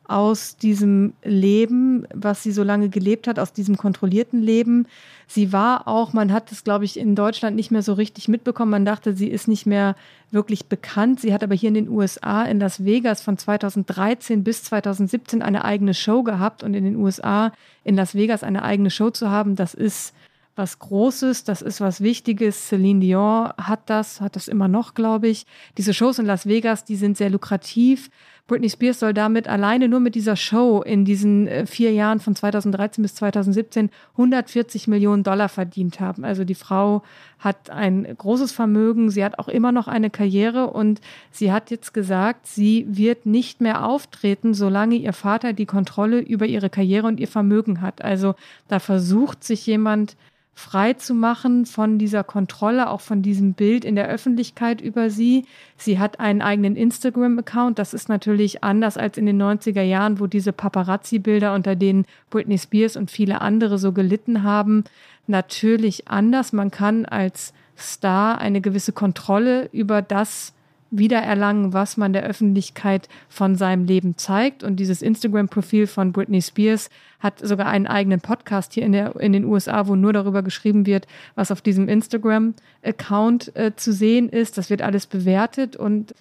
aus diesem Leben, was sie so lange gelebt hat, aus diesem kontrollierten Leben. Sie war auch, man hat das, glaube ich, in Deutschland nicht mehr so richtig mitbekommen. Man dachte, sie ist nicht mehr wirklich bekannt. Sie hat aber hier in den USA in Las Vegas von 2013 bis 2017 eine eigene Show gehabt. Und in den USA in Las Vegas eine eigene Show zu haben, das ist was Großes, das ist was Wichtiges. Celine Dion hat das immer noch, glaube ich. Diese Shows in Las Vegas, die sind sehr lukrativ. Britney Spears soll damit alleine nur mit dieser Show in diesen 4 Jahren von 2013 bis 2017 $140 Millionen verdient haben. Also die Frau hat ein großes Vermögen, sie hat auch immer noch eine Karriere und sie hat jetzt gesagt, sie wird nicht mehr auftreten, solange ihr Vater die Kontrolle über ihre Karriere und ihr Vermögen hat. Also da versucht sich jemand frei zu machen von dieser Kontrolle, auch von diesem Bild in der Öffentlichkeit über sie. Sie hat einen eigenen Instagram-Account. Das ist natürlich anders als in den 90er Jahren, wo diese Paparazzi-Bilder, unter denen Britney Spears und viele andere so gelitten haben, natürlich anders. Man kann als Star eine gewisse Kontrolle über das wiedererlangen, was man der Öffentlichkeit von seinem Leben zeigt. Und dieses Instagram-Profil von Britney Spears hat sogar einen eigenen Podcast hier in den USA, wo nur darüber geschrieben wird, was auf diesem Instagram-Account zu sehen ist. Das wird alles bewertet und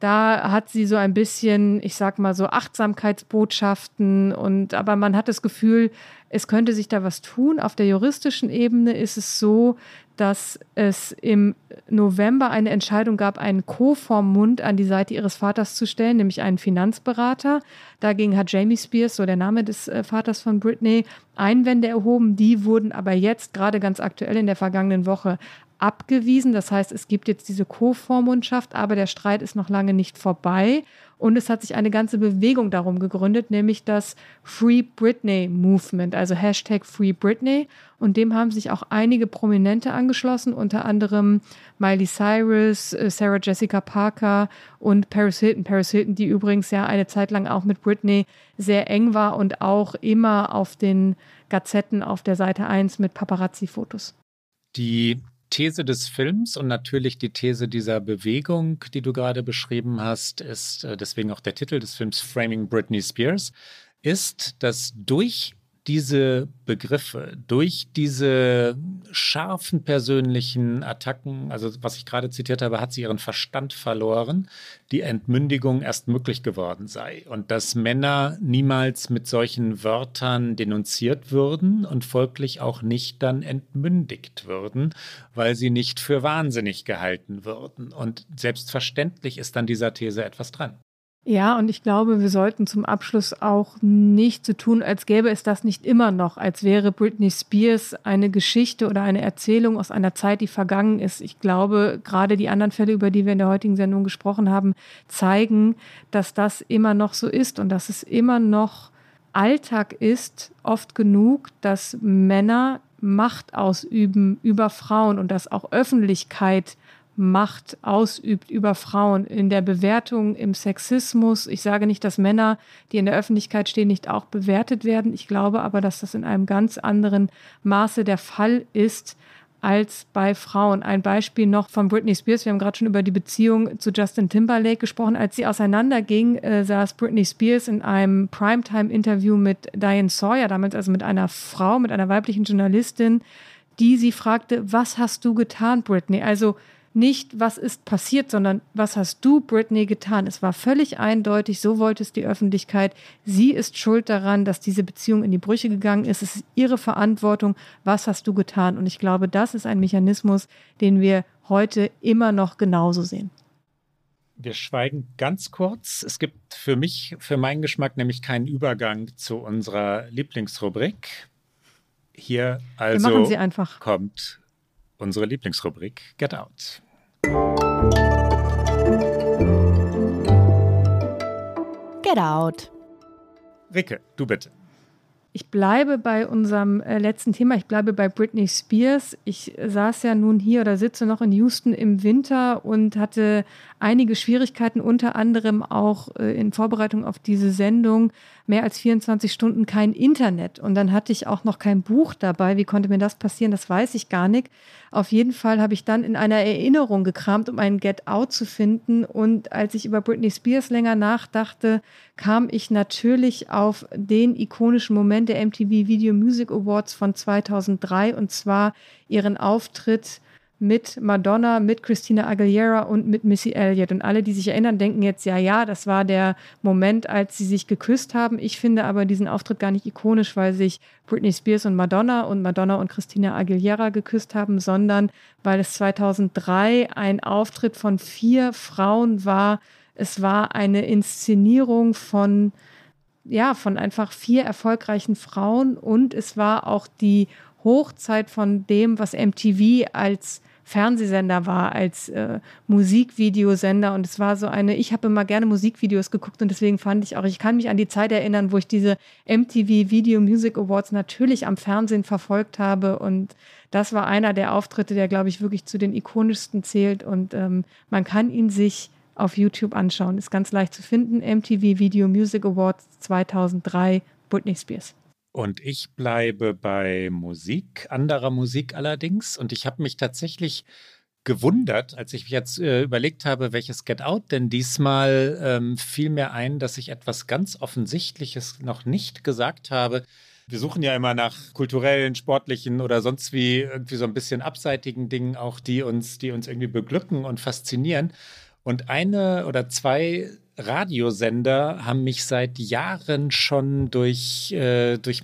da hat sie so ein bisschen, ich sag mal so Achtsamkeitsbotschaften und aber man hat das Gefühl, es könnte sich da was tun. Auf der juristischen Ebene ist es so, dass es im November eine Entscheidung gab, einen Co-Vormund an die Seite ihres Vaters zu stellen, nämlich einen Finanzberater. Dagegen hat Jamie Spears, so der Name des Vaters von Britney, Einwände erhoben. Die wurden aber jetzt gerade ganz aktuell in der vergangenen Woche abgewiesen. Das heißt, es gibt jetzt diese Co-Vormundschaft, aber der Streit ist noch lange nicht vorbei. Und es hat sich eine ganze Bewegung darum gegründet, nämlich das Free Britney Movement, also #FreeBritney. Und dem haben sich auch einige Prominente angeschlossen, unter anderem Miley Cyrus, Sarah Jessica Parker und Paris Hilton. Paris Hilton, die übrigens ja eine Zeit lang auch mit Britney sehr eng war und auch immer auf den Gazetten auf der Seite 1 mit Paparazzi-Fotos. Die These des Films und natürlich die These dieser Bewegung, die du gerade beschrieben hast, ist, deswegen auch der Titel des Films Framing Britney Spears, ist, dass durch diese Begriffe, durch diese scharfen persönlichen Attacken, also was ich gerade zitiert habe, hat sie ihren Verstand verloren, die Entmündigung erst möglich geworden sei. Und dass Männer niemals mit solchen Wörtern denunziert würden und folglich auch nicht dann entmündigt würden, weil sie nicht für wahnsinnig gehalten würden. Und selbstverständlich ist an dieser These etwas dran. Ja, und ich glaube, wir sollten zum Abschluss auch nicht so tun, als gäbe es das nicht immer noch, als wäre Britney Spears eine Geschichte oder eine Erzählung aus einer Zeit, die vergangen ist. Ich glaube, gerade die anderen Fälle, über die wir in der heutigen Sendung gesprochen haben, zeigen, dass das immer noch so ist und dass es immer noch Alltag ist, oft genug, dass Männer Macht ausüben über Frauen und dass auch Öffentlichkeit Macht ausübt über Frauen in der Bewertung, im Sexismus. Ich sage nicht, dass Männer, die in der Öffentlichkeit stehen, nicht auch bewertet werden. Ich glaube aber, dass das in einem ganz anderen Maße der Fall ist als bei Frauen. Ein Beispiel noch von Britney Spears. Wir haben gerade schon über die Beziehung zu Justin Timberlake gesprochen. Als sie auseinanderging, saß Britney Spears in einem Primetime-Interview mit Diane Sawyer, damals also mit einer Frau, mit einer weiblichen Journalistin, die sie fragte, was hast du getan, Britney? Also nicht, was ist passiert, sondern was hast du, Britney, getan? Es war völlig eindeutig, so wollte es die Öffentlichkeit. Sie ist schuld daran, dass diese Beziehung in die Brüche gegangen ist. Es ist ihre Verantwortung. Was hast du getan? Und ich glaube, das ist ein Mechanismus, den wir heute immer noch genauso sehen. Wir schweigen ganz kurz. Es gibt für mich, für meinen Geschmack, nämlich keinen Übergang zu unserer Lieblingsrubrik. Hier also wir machen sie einfach. Kommt unsere Lieblingsrubrik Get Out. Get Out. Rieke, du bitte. Ich bleibe bei unserem letzten Thema. Ich bleibe bei Britney Spears. Ich saß ja nun hier oder sitze noch in Houston im Winter und hatte einige Schwierigkeiten, unter anderem auch in Vorbereitung auf diese Sendung, mehr als 24 Stunden kein Internet. Und dann hatte ich auch noch kein Buch dabei. Wie konnte mir das passieren? Das weiß ich gar nicht. Auf jeden Fall habe ich dann in einer Erinnerung gekramt, um einen Get Out zu finden. Und als ich über Britney Spears länger nachdachte, kam ich natürlich auf den ikonischen Moment der MTV Video Music Awards von 2003, und zwar ihren Auftritt mit Madonna, mit Christina Aguilera und mit Missy Elliott. Und alle, die sich erinnern, denken jetzt, ja, das war der Moment, als sie sich geküsst haben. Ich finde aber diesen Auftritt gar nicht ikonisch, weil sich Britney Spears und Madonna und Christina Aguilera geküsst haben, sondern weil es 2003 ein Auftritt von 4 Frauen war. Es war eine Inszenierung von einfach 4 erfolgreichen Frauen, und es war auch die Hochzeit von dem, was MTV als Fernsehsender war, als Musikvideosender, und es war so ich habe immer gerne Musikvideos geguckt, und deswegen fand ich auch, ich kann mich an die Zeit erinnern, wo ich diese MTV Video Music Awards natürlich am Fernsehen verfolgt habe, und das war einer der Auftritte, der, glaube ich, wirklich zu den ikonischsten zählt, und man kann ihn sich auf YouTube anschauen, ist ganz leicht zu finden, MTV Video Music Awards 2003, Britney Spears. Und ich bleibe bei Musik, anderer Musik allerdings. Und ich habe mich tatsächlich gewundert, als ich jetzt überlegt habe, welches Get Out denn diesmal, fiel mir ein, dass ich etwas ganz Offensichtliches noch nicht gesagt habe. Wir suchen ja immer nach kulturellen, sportlichen oder sonst wie irgendwie so ein bisschen abseitigen Dingen auch, die uns irgendwie beglücken und faszinieren. Und 1 oder 2 Radiosender haben mich seit Jahren schon durch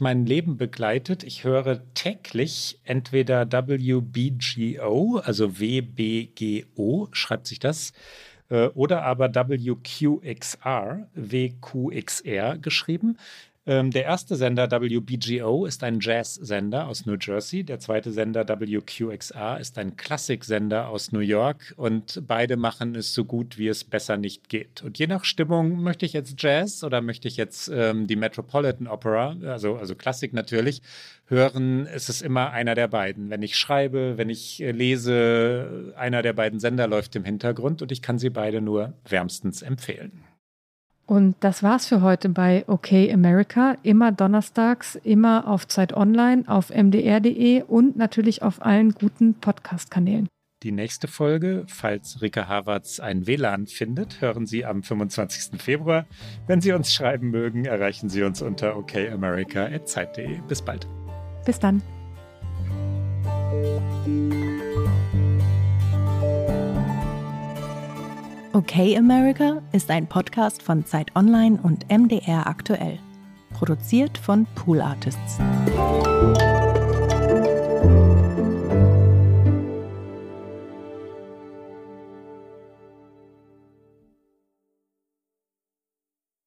mein Leben begleitet. Ich höre täglich entweder WBGO, also WBGO, schreibt sich das, oder aber WQXR, WQXR geschrieben. Der erste Sender WBGO ist ein Jazz-Sender aus New Jersey. Der zweite Sender WQXR ist ein Klassik-Sender aus New York. Und beide machen es so gut, wie es besser nicht geht. Und je nach Stimmung, möchte ich jetzt Jazz oder möchte ich jetzt die Metropolitan Opera, also Klassik natürlich, hören, ist es immer einer der beiden. Wenn ich schreibe, wenn ich lese, einer der beiden Sender läuft im Hintergrund, und ich kann sie beide nur wärmstens empfehlen. Und das war's für heute bei OK America. Immer donnerstags, immer auf Zeit Online, auf mdr.de und natürlich auf allen guten Podcast-Kanälen. Die nächste Folge, falls Rieke Havertz ein WLAN findet, hören Sie am 25. Februar. Wenn Sie uns schreiben mögen, erreichen Sie uns unter okamerica@zeit.de. Bis bald. Bis dann. Okay America ist ein Podcast von Zeit Online und MDR Aktuell. Produziert von Pool Artists.